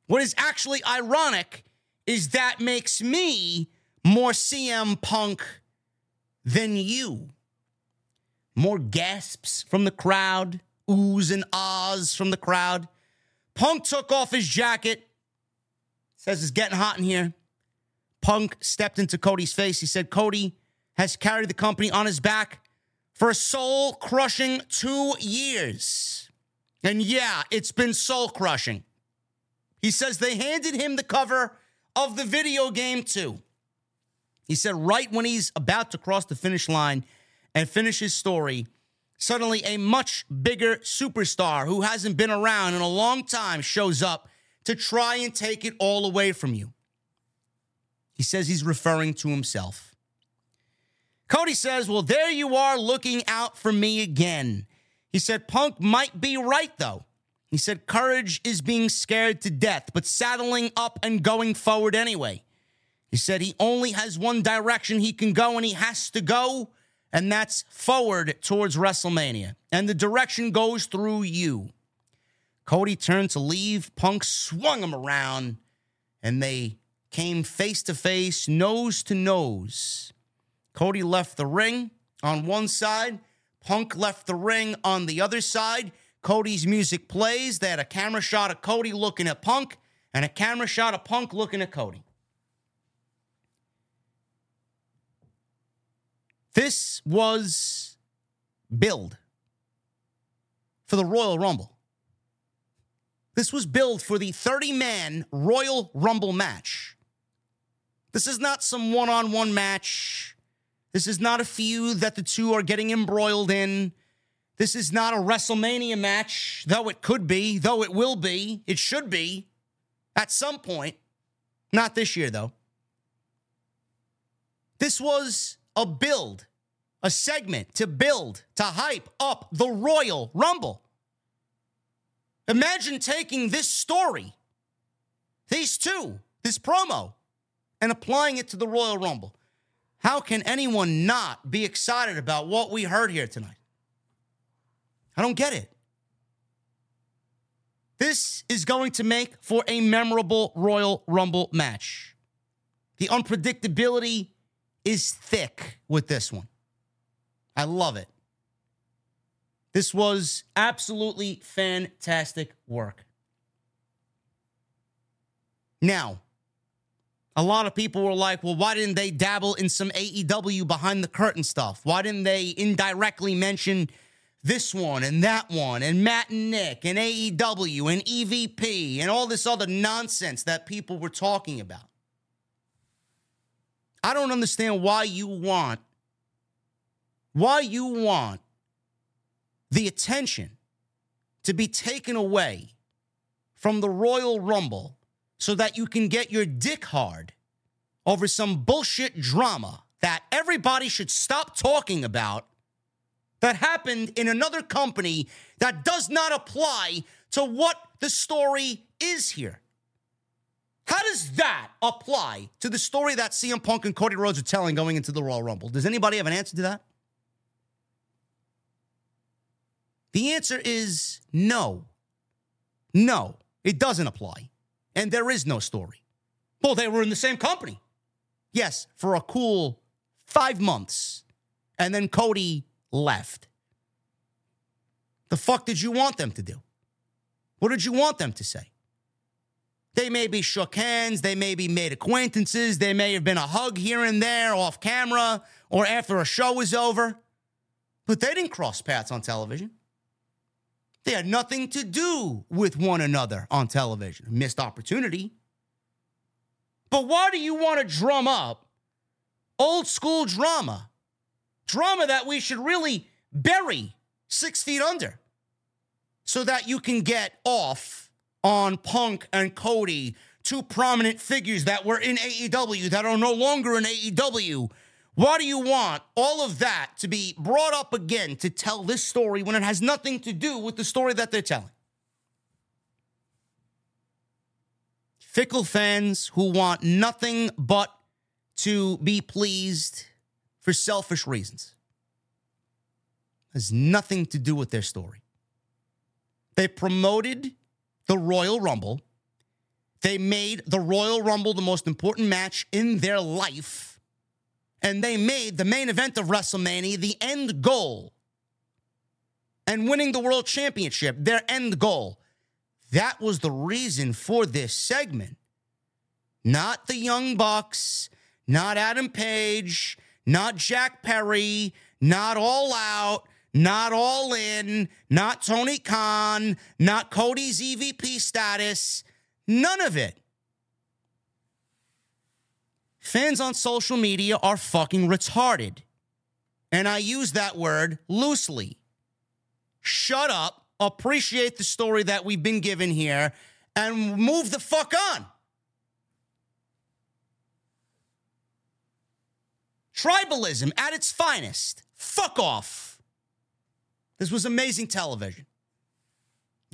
What is actually ironic is that makes me more CM Punk than you. More gasps from the crowd, oohs and ahs from the crowd. Punk took off his jacket, says it's getting hot in here. Punk stepped into Cody's face. He said Cody has carried the company on his back for a soul-crushing 2 years. And yeah, it's been soul-crushing. He says they handed him the cover of the video game too. He said right when he's about to cross the finish line and finish his story, suddenly a much bigger superstar who hasn't been around in a long time shows up to try and take it all away from you. He says he's referring to himself. Cody says, well, there you are looking out for me again. He said Punk might be right, though. He said courage is being scared to death, but saddling up and going forward anyway. He said he only has one direction he can go, and he has to go, and that's forward towards WrestleMania. And the direction goes through you. Cody turned to leave. Punk swung him around, and they came face to face, nose to nose. Cody left the ring on one side. Punk left the ring on the other side. Cody's music plays. They had a camera shot of Cody looking at Punk and a camera shot of Punk looking at Cody. This was build for the Royal Rumble. This was build for the 30-man Royal Rumble match. This is not some one-on-one match. This is not a feud that the two are getting embroiled in. This is not a WrestleMania match, though it could be, though it will be, it should be, at some point. Not this year, though. This was a build, a segment to build, to hype up the Royal Rumble. Imagine taking this story, these two, this promo, and applying it to the Royal Rumble. How can anyone not be excited about what we heard here tonight? I don't get it. This is going to make for a memorable Royal Rumble match. The unpredictability is thick with this one. I love it. This was absolutely fantastic work. Now, a lot of people were like, well, why didn't they dabble in some AEW behind the curtain stuff? Why didn't they indirectly mention this one and that one and Matt and Nick and AEW and EVP and all this other nonsense that people were talking about? I don't understand why you want the attention to be taken away from the Royal Rumble so that you can get your dick hard over some bullshit drama that everybody should stop talking about that happened in another company that does not apply to what the story is here. How does that apply to the story that CM Punk and Cody Rhodes are telling going into the Royal Rumble? Does anybody have an answer to that? The answer is no. No, it doesn't apply. And there is no story. Well, they were in the same company. Yes, for a cool 5 months. And then Cody left. The fuck did you want them to do? What did you want them to say? They maybe shook hands. They maybe made acquaintances. They may have been a hug here and there off camera or after a show was over. But they didn't cross paths on television. They had nothing to do with one another on television. Missed opportunity. But why do you want to drum up old school drama? Drama that we should really bury 6 feet under so that you can get off on Punk and Cody, two prominent figures that were in AEW that are no longer in AEW. Why do you want all of that to be brought up again to tell this story when it has nothing to do with the story that they're telling? Fickle fans who want nothing but to be pleased for selfish reasons. It has nothing to do with their story. They promoted the Royal Rumble. They made the Royal Rumble the most important match in their life. And they made the main event of WrestleMania the end goal. And winning the World Championship, their end goal. That was the reason for this segment. Not the Young Bucks, not Adam Page, not Jack Perry, not All Out, not All In, not Tony Khan, not Cody's EVP status. None of it. Fans on social media are fucking retarded. And I use that word loosely. Shut up, appreciate the story that we've been given here, and move the fuck on. Tribalism at its finest. Fuck off. This was amazing television.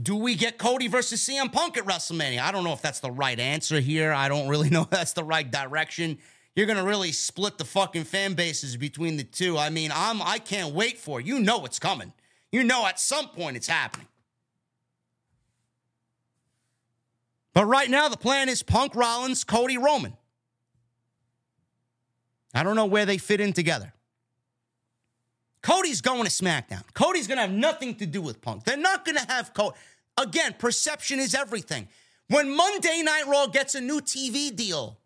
Do we get Cody versus CM Punk at WrestleMania? I don't know if that's the right answer here. I don't really know if that's the right direction. You're going to really split the fucking fan bases between the two. I mean, I can't wait for it. You know it's coming. You know at some point it's happening. But right now the plan is Punk, Rollins, Cody, Roman. I don't know where they fit in together. Cody's going to SmackDown. Cody's going to have nothing to do with Punk. They're not going to have Cody. Again, perception is everything. When Monday Night Raw gets a new TV deal,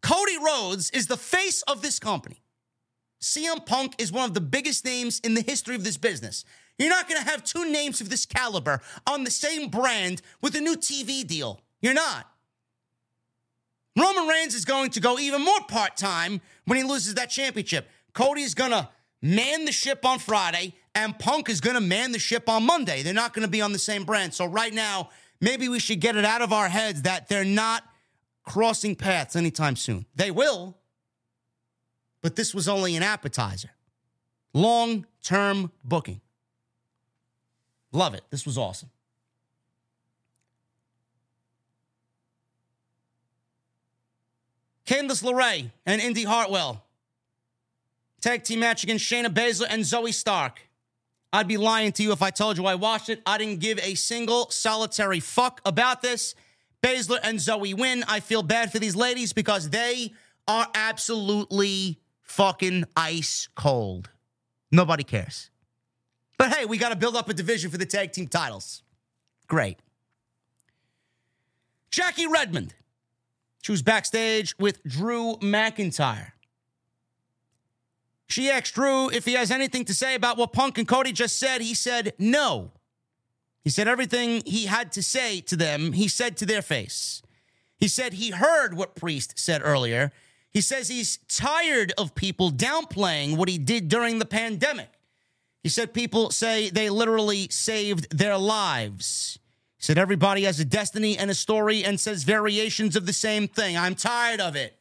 Cody Rhodes is the face of this company. CM Punk is one of the biggest names in the history of this business. You're not going to have two names of this caliber on the same brand with a new TV deal. You're not. Roman Reigns is going to go even more part-time when he loses that championship. Cody's going to man the ship on Friday, and Punk is going to man the ship on Monday. They're not going to be on the same brand. So right now, maybe we should get it out of our heads that they're not crossing paths anytime soon. They will, but this was only an appetizer. Long-term booking. Love it. This was awesome. Candice LeRae and Indy Hartwell. Tag team match against Shayna Baszler and Zoe Stark. I'd be lying to you if I told you I watched it. I didn't give a single solitary fuck about this. Baszler and Zoe win. I feel bad for these ladies because they are absolutely fucking ice cold. Nobody cares. But hey, we got to build up a division for the tag team titles. Great. Jackie Redmond. She was backstage with Drew McIntyre. She asked Drew if he has anything to say about what Punk and Cody just said. He said no. He said everything he had to say to them, he said to their face. He said he heard what Priest said earlier. He says he's tired of people downplaying what he did during the pandemic. He said people say they literally saved their lives. He said everybody has a destiny and a story and says variations of the same thing. I'm tired of it.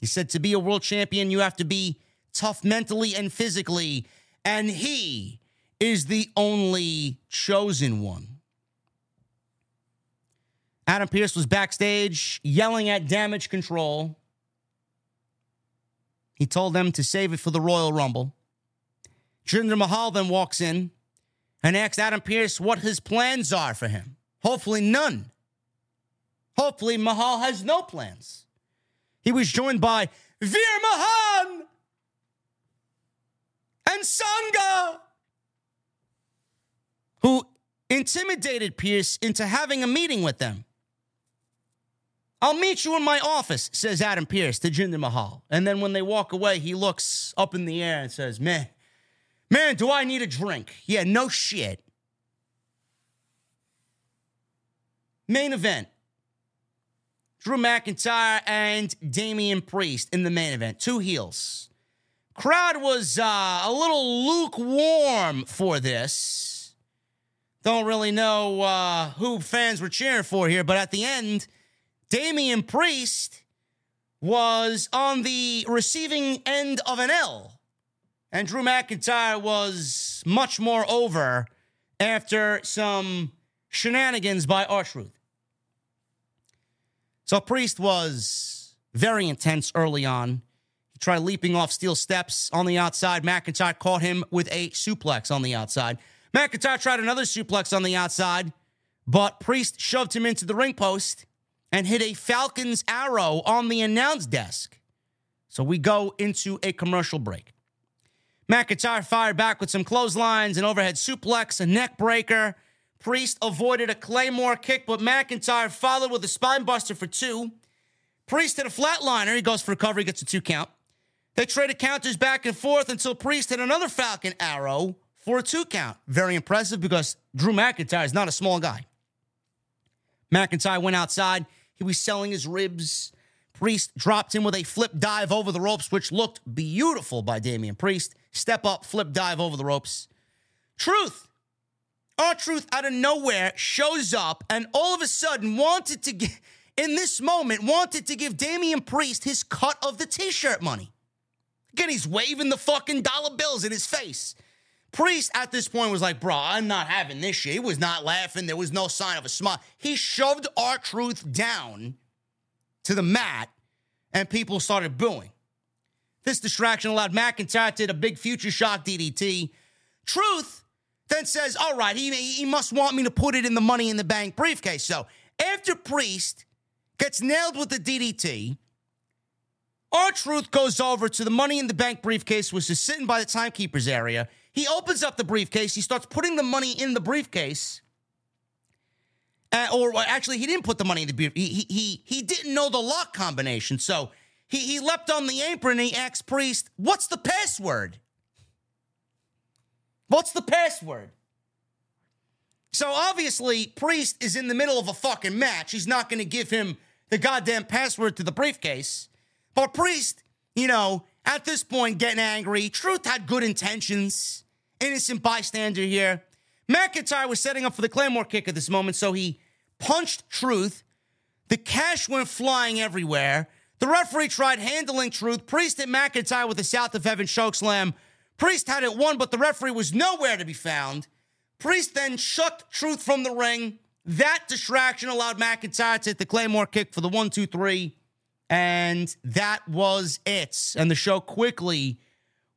He said to be a world champion, you have to be tough mentally and physically, and he is the only chosen one. Adam Pearce was backstage yelling at Damage Control. He told them to save it for the Royal Rumble. Jinder Mahal then walks in and asks Adam Pearce what his plans are for him. Hopefully none. Hopefully Mahal has no plans. He was joined by Veer Mahan and Sangha, who intimidated Pearce into having a meeting with them. I'll meet you in my office, says Adam Pearce to Jinder Mahal. And then when they walk away, he looks up in the air and says, man, do I need a drink? Yeah, no shit. Main event. Drew McIntyre and Damian Priest in the main event. Two heels. Crowd was a little lukewarm for this. Don't really know who fans were cheering for here, but at the end, Damian Priest was on the receiving end of an L. And Drew McIntyre was much more over after some shenanigans by R-Truth. So Priest was very intense early on. He tried leaping off steel steps on the outside. McIntyre caught him with a suplex on the outside. McIntyre tried another suplex on the outside, but Priest shoved him into the ring post and hit a Falcon's arrow on the announce desk. So we go into a commercial break. McIntyre fired back with some clotheslines, an overhead suplex, a neck breaker. Priest avoided a Claymore kick, but McIntyre followed with a spine buster for two. Priest hit a flatliner. He goes for recovery, gets a 2 count. They traded counters back and forth until Priest hit another Falcon arrow for a 2 count. Very impressive because Drew McIntyre is not a small guy. McIntyre went outside. He was selling his ribs. Priest dropped him with a flip dive over the ropes, which looked beautiful by Damian Priest. Step up, flip dive over the ropes. Truth. R-Truth out of nowhere shows up and all of a sudden wanted to give Damian Priest his cut of the t-shirt money. Again, he's waving the fucking dollar bills in his face. Priest at this point was like, bro, I'm not having this shit. He was not laughing. There was no sign of a smile. He shoved R-Truth down to the mat and people started booing. This distraction allowed McIntyre to hit a big future shock DDT. Truth then says, all right, he must want me to put it in the Money in the Bank briefcase. So after Priest gets nailed with the DDT, R-Truth goes over to the Money in the Bank briefcase, which is sitting by the timekeeper's area. He opens up the briefcase. He starts putting the money in the briefcase. Or actually, he didn't put the money in the briefcase. He didn't know the lock combination. So he leapt on the apron and he asked Priest, what's the password? What's the password? So obviously, Priest is in the middle of a fucking match. He's not going to give him the goddamn password to the briefcase. But Priest, you know, at this point, getting angry. Truth had good intentions. Innocent bystander here. McIntyre was setting up for the Claymore kick at this moment, so he punched Truth. The cash went flying everywhere. The referee tried handling Truth. Priest hit McIntyre with a South of Heaven chokeslam. Priest had it won, but the referee was nowhere to be found. Priest then shucked Truth from the ring. That distraction allowed McIntyre to hit the Claymore kick for the 1-2-3. And that was it. And the show quickly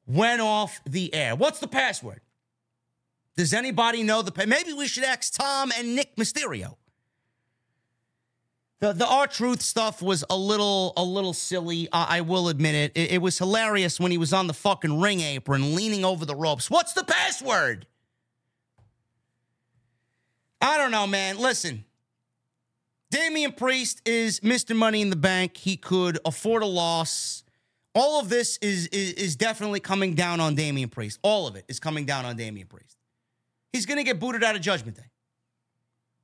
went off the air. What's the password? Does anybody know the password? Maybe we should ask Tom and Nick Mysterio. The R-Truth stuff was a little silly. I will admit it. It was hilarious when he was on the fucking ring apron, leaning over the ropes. What's the password? I don't know, man. Listen, Damian Priest is Mr. Money in the Bank. He could afford a loss. All of this is definitely coming down on Damian Priest. All of it is coming down on Damian Priest. He's going to get booted out of Judgment Day.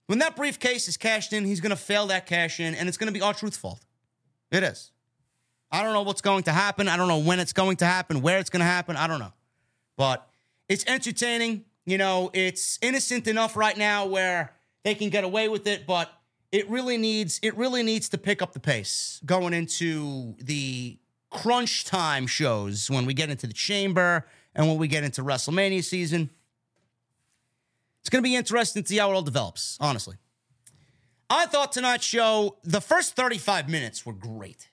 When that briefcase is cashed in, he's going to fail that cash in, and it's going to be R-Truth's fault. It is. I don't know what's going to happen. I don't know when it's going to happen, where it's going to happen. I don't know. But it's entertaining. You know, it's innocent enough right now where they can get away with it, but it really needs to pick up the pace going into the crunch time shows when we get into the Chamber and when we get into WrestleMania season. It's going to be interesting to see how it all develops, honestly. I thought tonight's show, the first 35 minutes were great.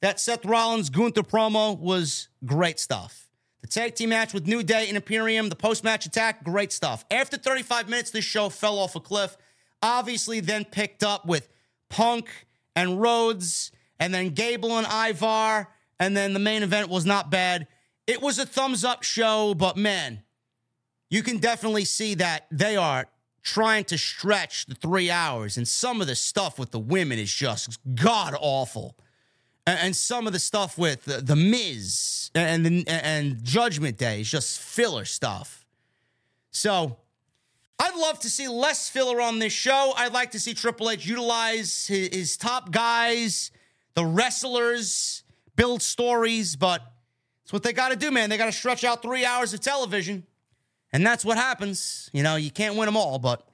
That Seth Rollins Gunther promo was great stuff. The tag team match with New Day and Imperium, the post-match attack, great stuff. After 35 minutes, this show fell off a cliff. Obviously, then picked up with Punk and Rhodes, and then Gable and Ivar, and then the main event was not bad. It was a thumbs-up show, but man, you can definitely see that they are trying to stretch the 3 hours, and some of the stuff with the women is just god-awful. And some of the stuff with the Miz and Judgment Day is just filler stuff. So I'd love to see less filler on this show. I'd like to see Triple H utilize his top guys, the wrestlers, build stories, but it's what they got to do, man. They got to stretch out 3 hours of television, and that's what happens. You know, you can't win them all, but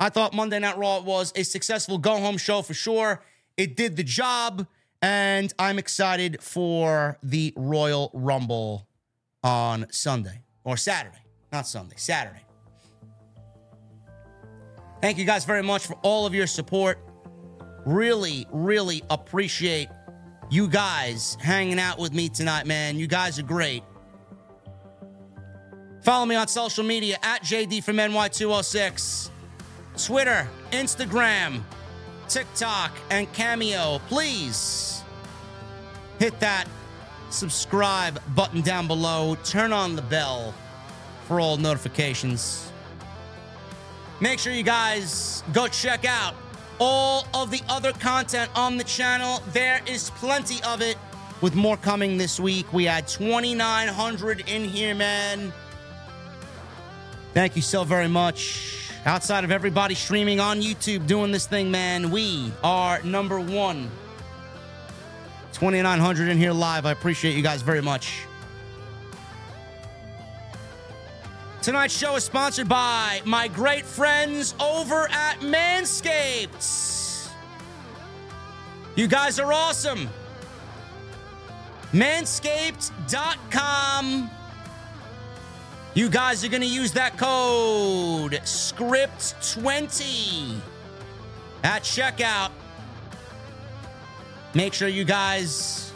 I thought Monday Night Raw was a successful go-home show for sure. It did the job, And I'm excited for the Royal Rumble on Sunday. Or Saturday. Not Sunday. Saturday. Thank you guys very much for all of your support. Really, really appreciate you guys hanging out with me tonight, man. You guys are great. Follow me on social media at JD from NY206. Twitter, Instagram, TikTok, and Cameo. Please hit that subscribe button down below. Turn on the bell for all notifications. Make sure you guys go check out all of the other content on the channel. There is plenty of it, with more coming this week. We had 2,900 in here, man. Thank you so very much. Outside of everybody streaming on YouTube doing this thing, man, we are number one. 2,900 in here live. I appreciate you guys very much. Tonight's show is sponsored by my great friends over at Manscaped. You guys are awesome. Manscaped.com. You guys are going to use that code SCRIPT20 at checkout. Make sure you guys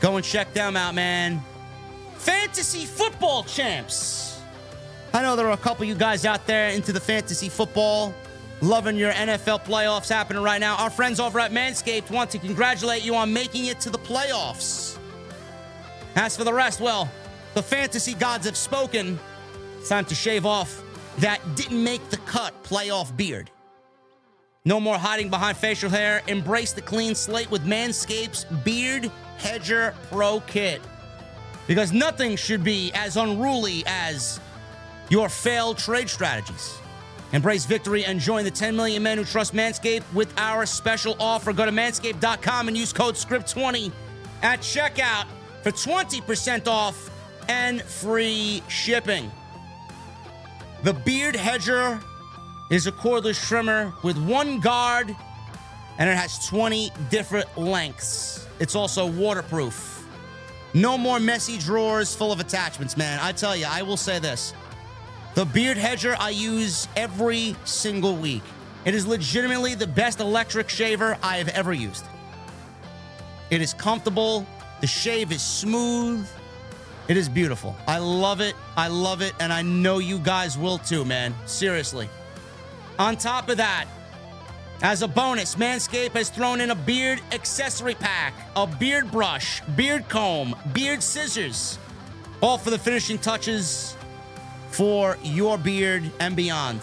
go and check them out, man. Fantasy football champs. I know there are a couple of you guys out there into the fantasy football, loving your NFL playoffs happening right now. Our friends over at Manscaped want to congratulate you on making it to the playoffs. As for the rest, well, the fantasy gods have spoken. It's time to shave off that didn't make the cut playoff beard. No more hiding behind facial hair. Embrace the clean slate with Manscaped's Beard Hedger Pro Kit. Because nothing should be as unruly as your failed trade strategies. Embrace victory and join the 10 million men who trust Manscaped with our special offer. Go to manscaped.com and use code SCRIPT20 at checkout for 20% off and free shipping. The Beard Hedger is a cordless trimmer with one guard, and it has 20 different lengths. It's also waterproof. No more messy drawers full of attachments, man. I tell you, I will say this. The Beard Hedger I use every single week. It is legitimately the best electric shaver I have ever used. It is comfortable. The shave is smooth. It is beautiful. I love it. I love it. And I know you guys will too, man. Seriously. On top of that, as a bonus, Manscaped has thrown in a beard accessory pack, a beard brush, beard comb, beard scissors, all for the finishing touches for your beard and beyond.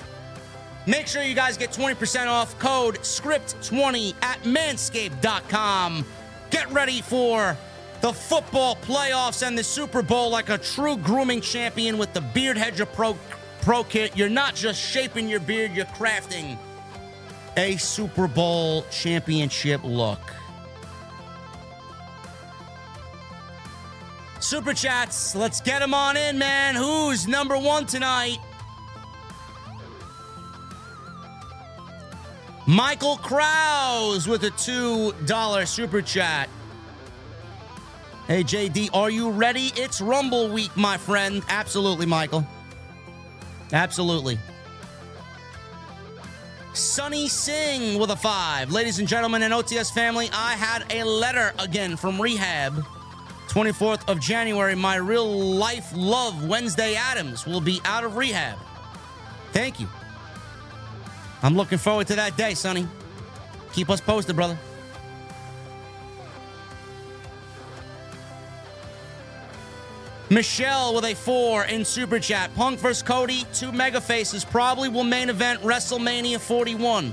Make sure you guys get 20% off, code SCRIPT20 at manscaped.com. Get ready for the football playoffs and the Super Bowl like a true grooming champion with the Beard Hedger Pro Kit. You're not just shaping your beard, you're crafting a Super Bowl championship look. Super Chats, let's get them on in, man. Who's number one tonight? Michael Krause with a $2 Super Chat. Hey, JD, are you ready? It's Rumble week, my friend. Absolutely, Michael. Absolutely. Sunny Singh with a $5. Ladies and gentlemen and OTS family, I had a letter again from rehab. 24th of January, my real life love, Wednesday Adams, will be out of rehab. Thank you. I'm looking forward to that day, Sonny. Keep us posted, brother. Michelle with a $4 in Super Chat. Punk vs. Cody, two mega faces, probably will main event WrestleMania 41.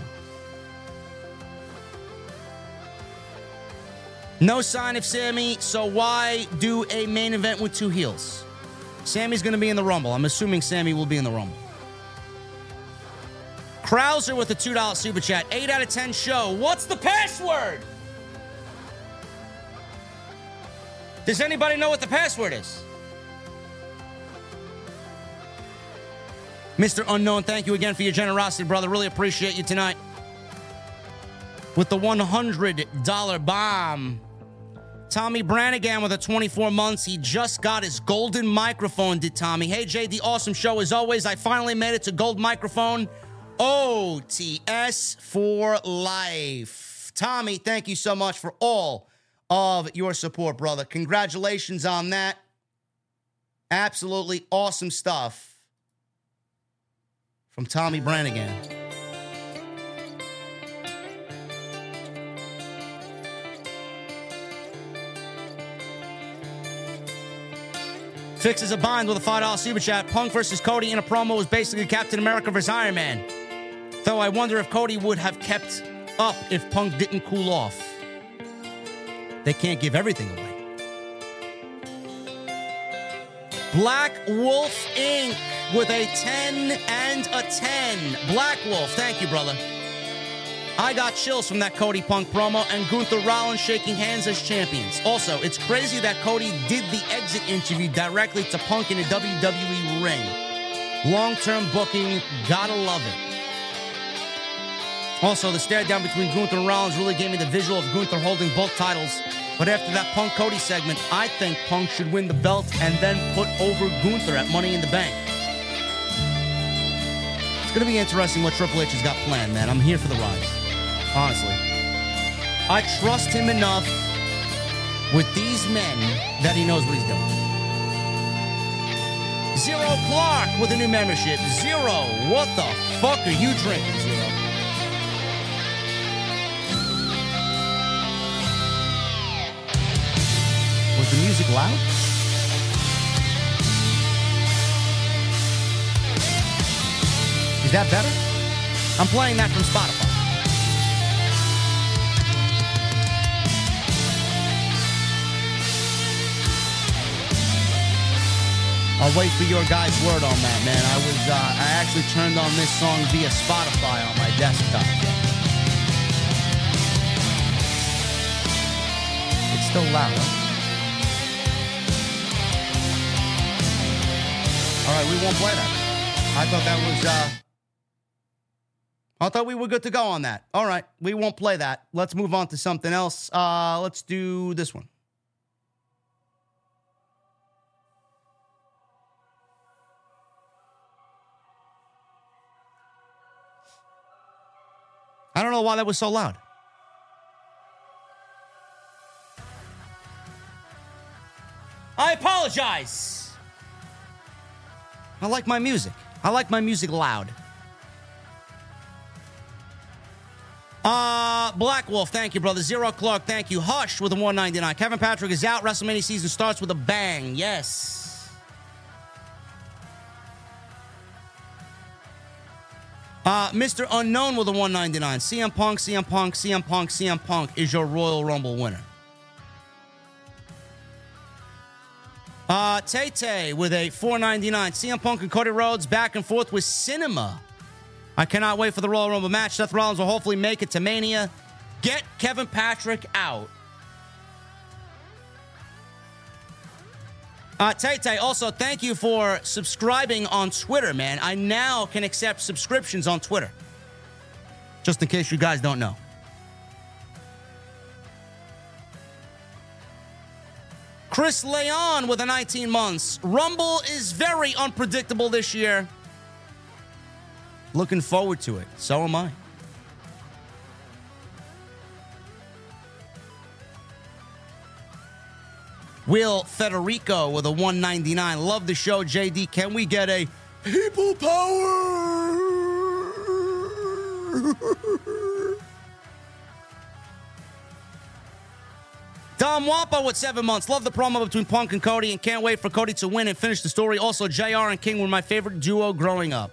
No sign of Sammy, so why do a main event with two heels? Sammy's going to be in the Rumble. I'm assuming Sammy will be in the Rumble. Krauser with a $2 Super Chat. 8 out of 10 show. What's the password? Does anybody know what the password is? Mr. Unknown, thank you again for your generosity, brother. Really appreciate you tonight. with the $100 bomb. Tommy Brannigan with a 24 months. He just got his golden microphone, did Tommy. Hey, Jay, the awesome show as always. I finally made it to gold microphone. OTS for life. Tommy, thank you so much for all of your support, brother. Congratulations on that. Absolutely awesome stuff from Tommy Brannigan. Fixes a bind with a $5 super chat. Punk versus Cody in a promo was basically Captain America versus Iron Man. Though I wonder if Cody would have kept up if Punk didn't cool off. They can't give everything away. Black Wolf Inc. with a 10 and a 10. Black Wolf, thank you, brother. I got chills from that Cody Punk promo and Gunther Rollins shaking hands as champions. Also, it's crazy that Cody did the exit interview directly to Punk in a WWE ring. Long-term booking, gotta love it. Also, the stare down between Gunther and Rollins really gave me the visual of Gunther holding both titles. But after that Punk-Cody segment, I think Punk should win the belt and then put over Gunther at Money in the Bank. It's going to be interesting what Triple H has got planned, man. I'm here for the ride. Honestly, I trust him enough with these men that he knows what he's doing. Zero Clark with a new membership. Zero, what the fuck are you drinking, Zero? Was the music loud? Is that better? I'm playing that from Spotify. I'll wait for your guys' word on that, man. I actually turned on this song via Spotify on my desktop. It's still loud, huh? All right, we won't play that. I thought we were good to go on that. All right, we won't play that. Let's move on to something else. Let's do this one. I don't know why that was so loud. I apologize. I like my music. I like my music loud. Black Wolf, thank you, brother. Zero Clark, thank you. Hush with a 199. Kevin Patrick is out. WrestleMania season starts with a bang. Yes. Mr. Unknown with a 199. CM Punk, CM Punk, CM Punk, CM Punk is your Royal Rumble winner. Tay Tay with a 499. CM Punk and Cody Rhodes back and forth with cinema. I cannot wait for the Royal Rumble match. Seth Rollins will hopefully make it to Mania. Get Kevin Patrick out. Tay Tay, also thank you for subscribing on Twitter, man. I now can accept subscriptions on Twitter. Just in case you guys don't know. Chris Leon with a 19 months. Rumble is very unpredictable this year. Looking forward to it. So am I. Will Federico with a 199. Love the show, JD. Can we get a people power? Dom Wampa with 7 months. Love the promo between Punk and Cody and can't wait for Cody to win and finish the story. Also, JR and King were my favorite duo growing up.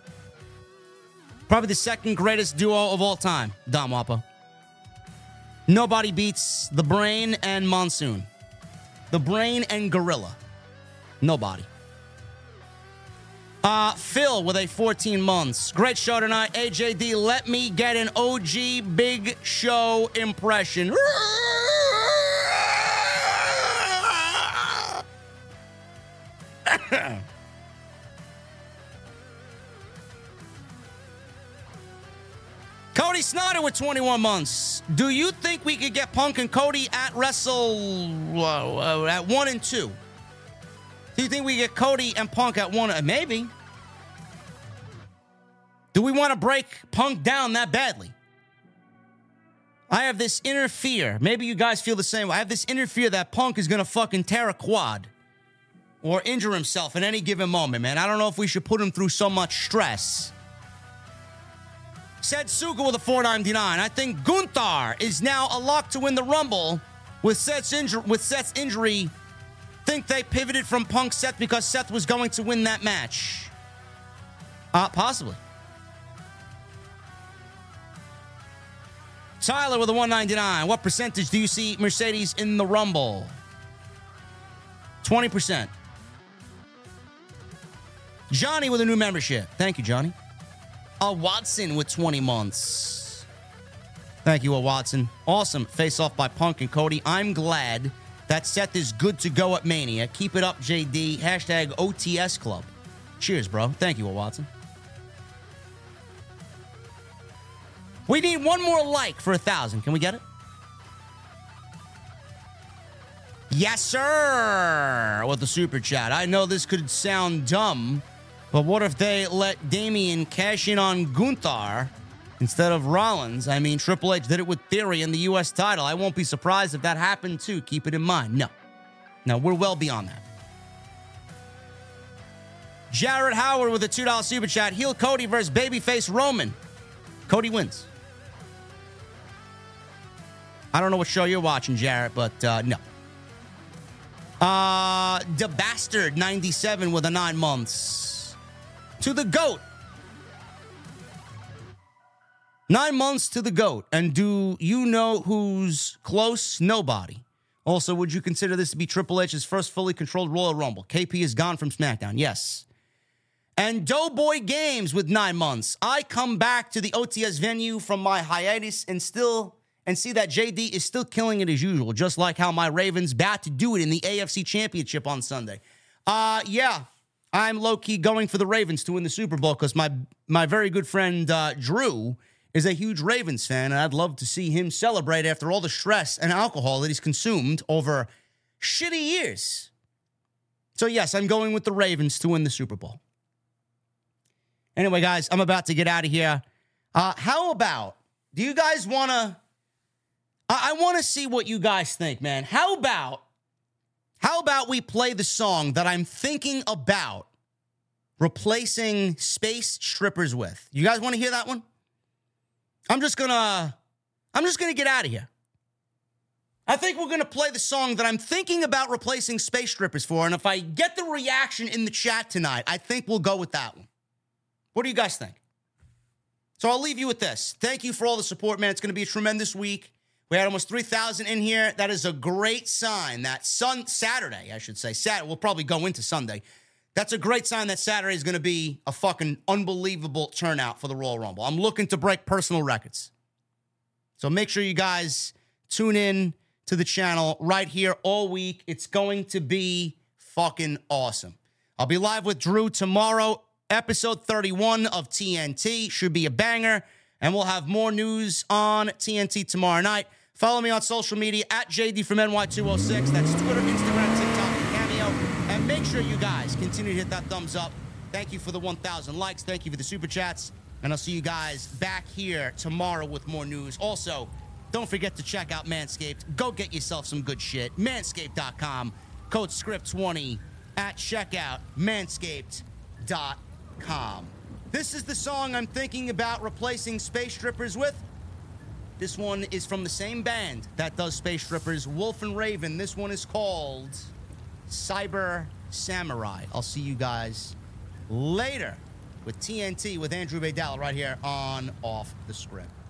Probably the second greatest duo of all time, Dom Wampa. Nobody beats The Brain and Monsoon. The Brain and Gorilla. Nobody. Phil with a 14 months. Great show tonight. AJD, let me get an OG Big Show impression. Tony Snyder with 21 months. Do you think we could get Punk and Cody at at 1 and 2? Do you think we get Cody and Punk at 1? Maybe. Do we want to break Punk down that badly? I have this inner fear. Maybe you guys feel the same way. I have this inner fear that Punk is going to fucking tear a quad or injure himself in any given moment, man. I don't know if we should put him through so much stress. Setsuka with a 499. I think Gunther is now a lock to win the Rumble with Seth's injury. Think they pivoted from Punk Seth because Seth was going to win that match. Possibly. Tyler with a 199. What percentage do you see Mercedes in the Rumble? 20%. Johnny with a new membership. Thank you, Johnny. A Watson with 20 months. Thank you, A Watson. Awesome face-off by Punk and Cody. I'm glad that Seth is good to go at Mania. Keep it up, JD. Hashtag OTS Club. Cheers, bro. Thank you, A Watson. We need one more like for 1,000. Can we get it? Yes, sir, with the super chat. I know this could sound dumb, but what if they let Damian cash in on Gunther instead of Rollins? I mean, Triple H did it with Theory and the U.S. title. I won't be surprised if that happened, too. Keep it in mind. No, we're well beyond that. Jared Howard with a $2 super chat. Heel Cody versus babyface Roman. Cody wins. I don't know what show you're watching, Jarrett, but no. The Bastard 97 with a 9 months. To the GOAT. 9 months to the GOAT. And do you know who's close? Nobody. Also, would you consider this to be Triple H's first fully controlled Royal Rumble? KP is gone from SmackDown. Yes. And Doughboy Games with 9 months. I come back to the OTS venue from my hiatus and see that JD is still killing it as usual, just like how my Ravens about to do it in the AFC Championship on Sunday. I'm low-key going for the Ravens to win the Super Bowl because my very good friend Drew is a huge Ravens fan, and I'd love to see him celebrate after all the stress and alcohol that he's consumed over shitty years. So, yes, I'm going with the Ravens to win the Super Bowl. Anyway, guys, I'm about to get out of here. How about, do you guys want to, I want to see what you guys think, man. How about we play the song that I'm thinking about replacing Space Strippers with? You guys want to hear that one? I'm just going to get out of here. I think we're going to play the song that I'm thinking about replacing Space Strippers for, and if I get the reaction in the chat tonight, I think we'll go with that one. What do you guys think? So I'll leave you with this. Thank you for all the support, man. It's going to be a tremendous week. We had almost 3,000 in here. That is a great sign that Saturday, I should say. Saturday, we'll probably go into Sunday. That's a great sign that Saturday is going to be a fucking unbelievable turnout for the Royal Rumble. I'm looking to break personal records. So make sure you guys tune in to the channel right here all week. It's going to be fucking awesome. I'll be live with Drew tomorrow. Episode 31 of TNT should be a banger, and we'll have more news on TNT tomorrow night. Follow me on social media at JD from NY206. That's Twitter, Instagram, TikTok, and Cameo. And make sure you guys continue to hit that thumbs up. Thank you for the 1,000 likes. Thank you for the super chats. And I'll see you guys back here tomorrow with more news. Also, don't forget to check out Manscaped. Go get yourself some good shit. Manscaped.com. Code SCRIPT20 at checkout. Manscaped.com. This is the song I'm thinking about replacing Space Strippers with. This one is from the same band that does Space Strippers, Wolf and Raven. This one is called Cyber Samurai. I'll see you guys later with TNT with Andrew Badal right here on Off the Script.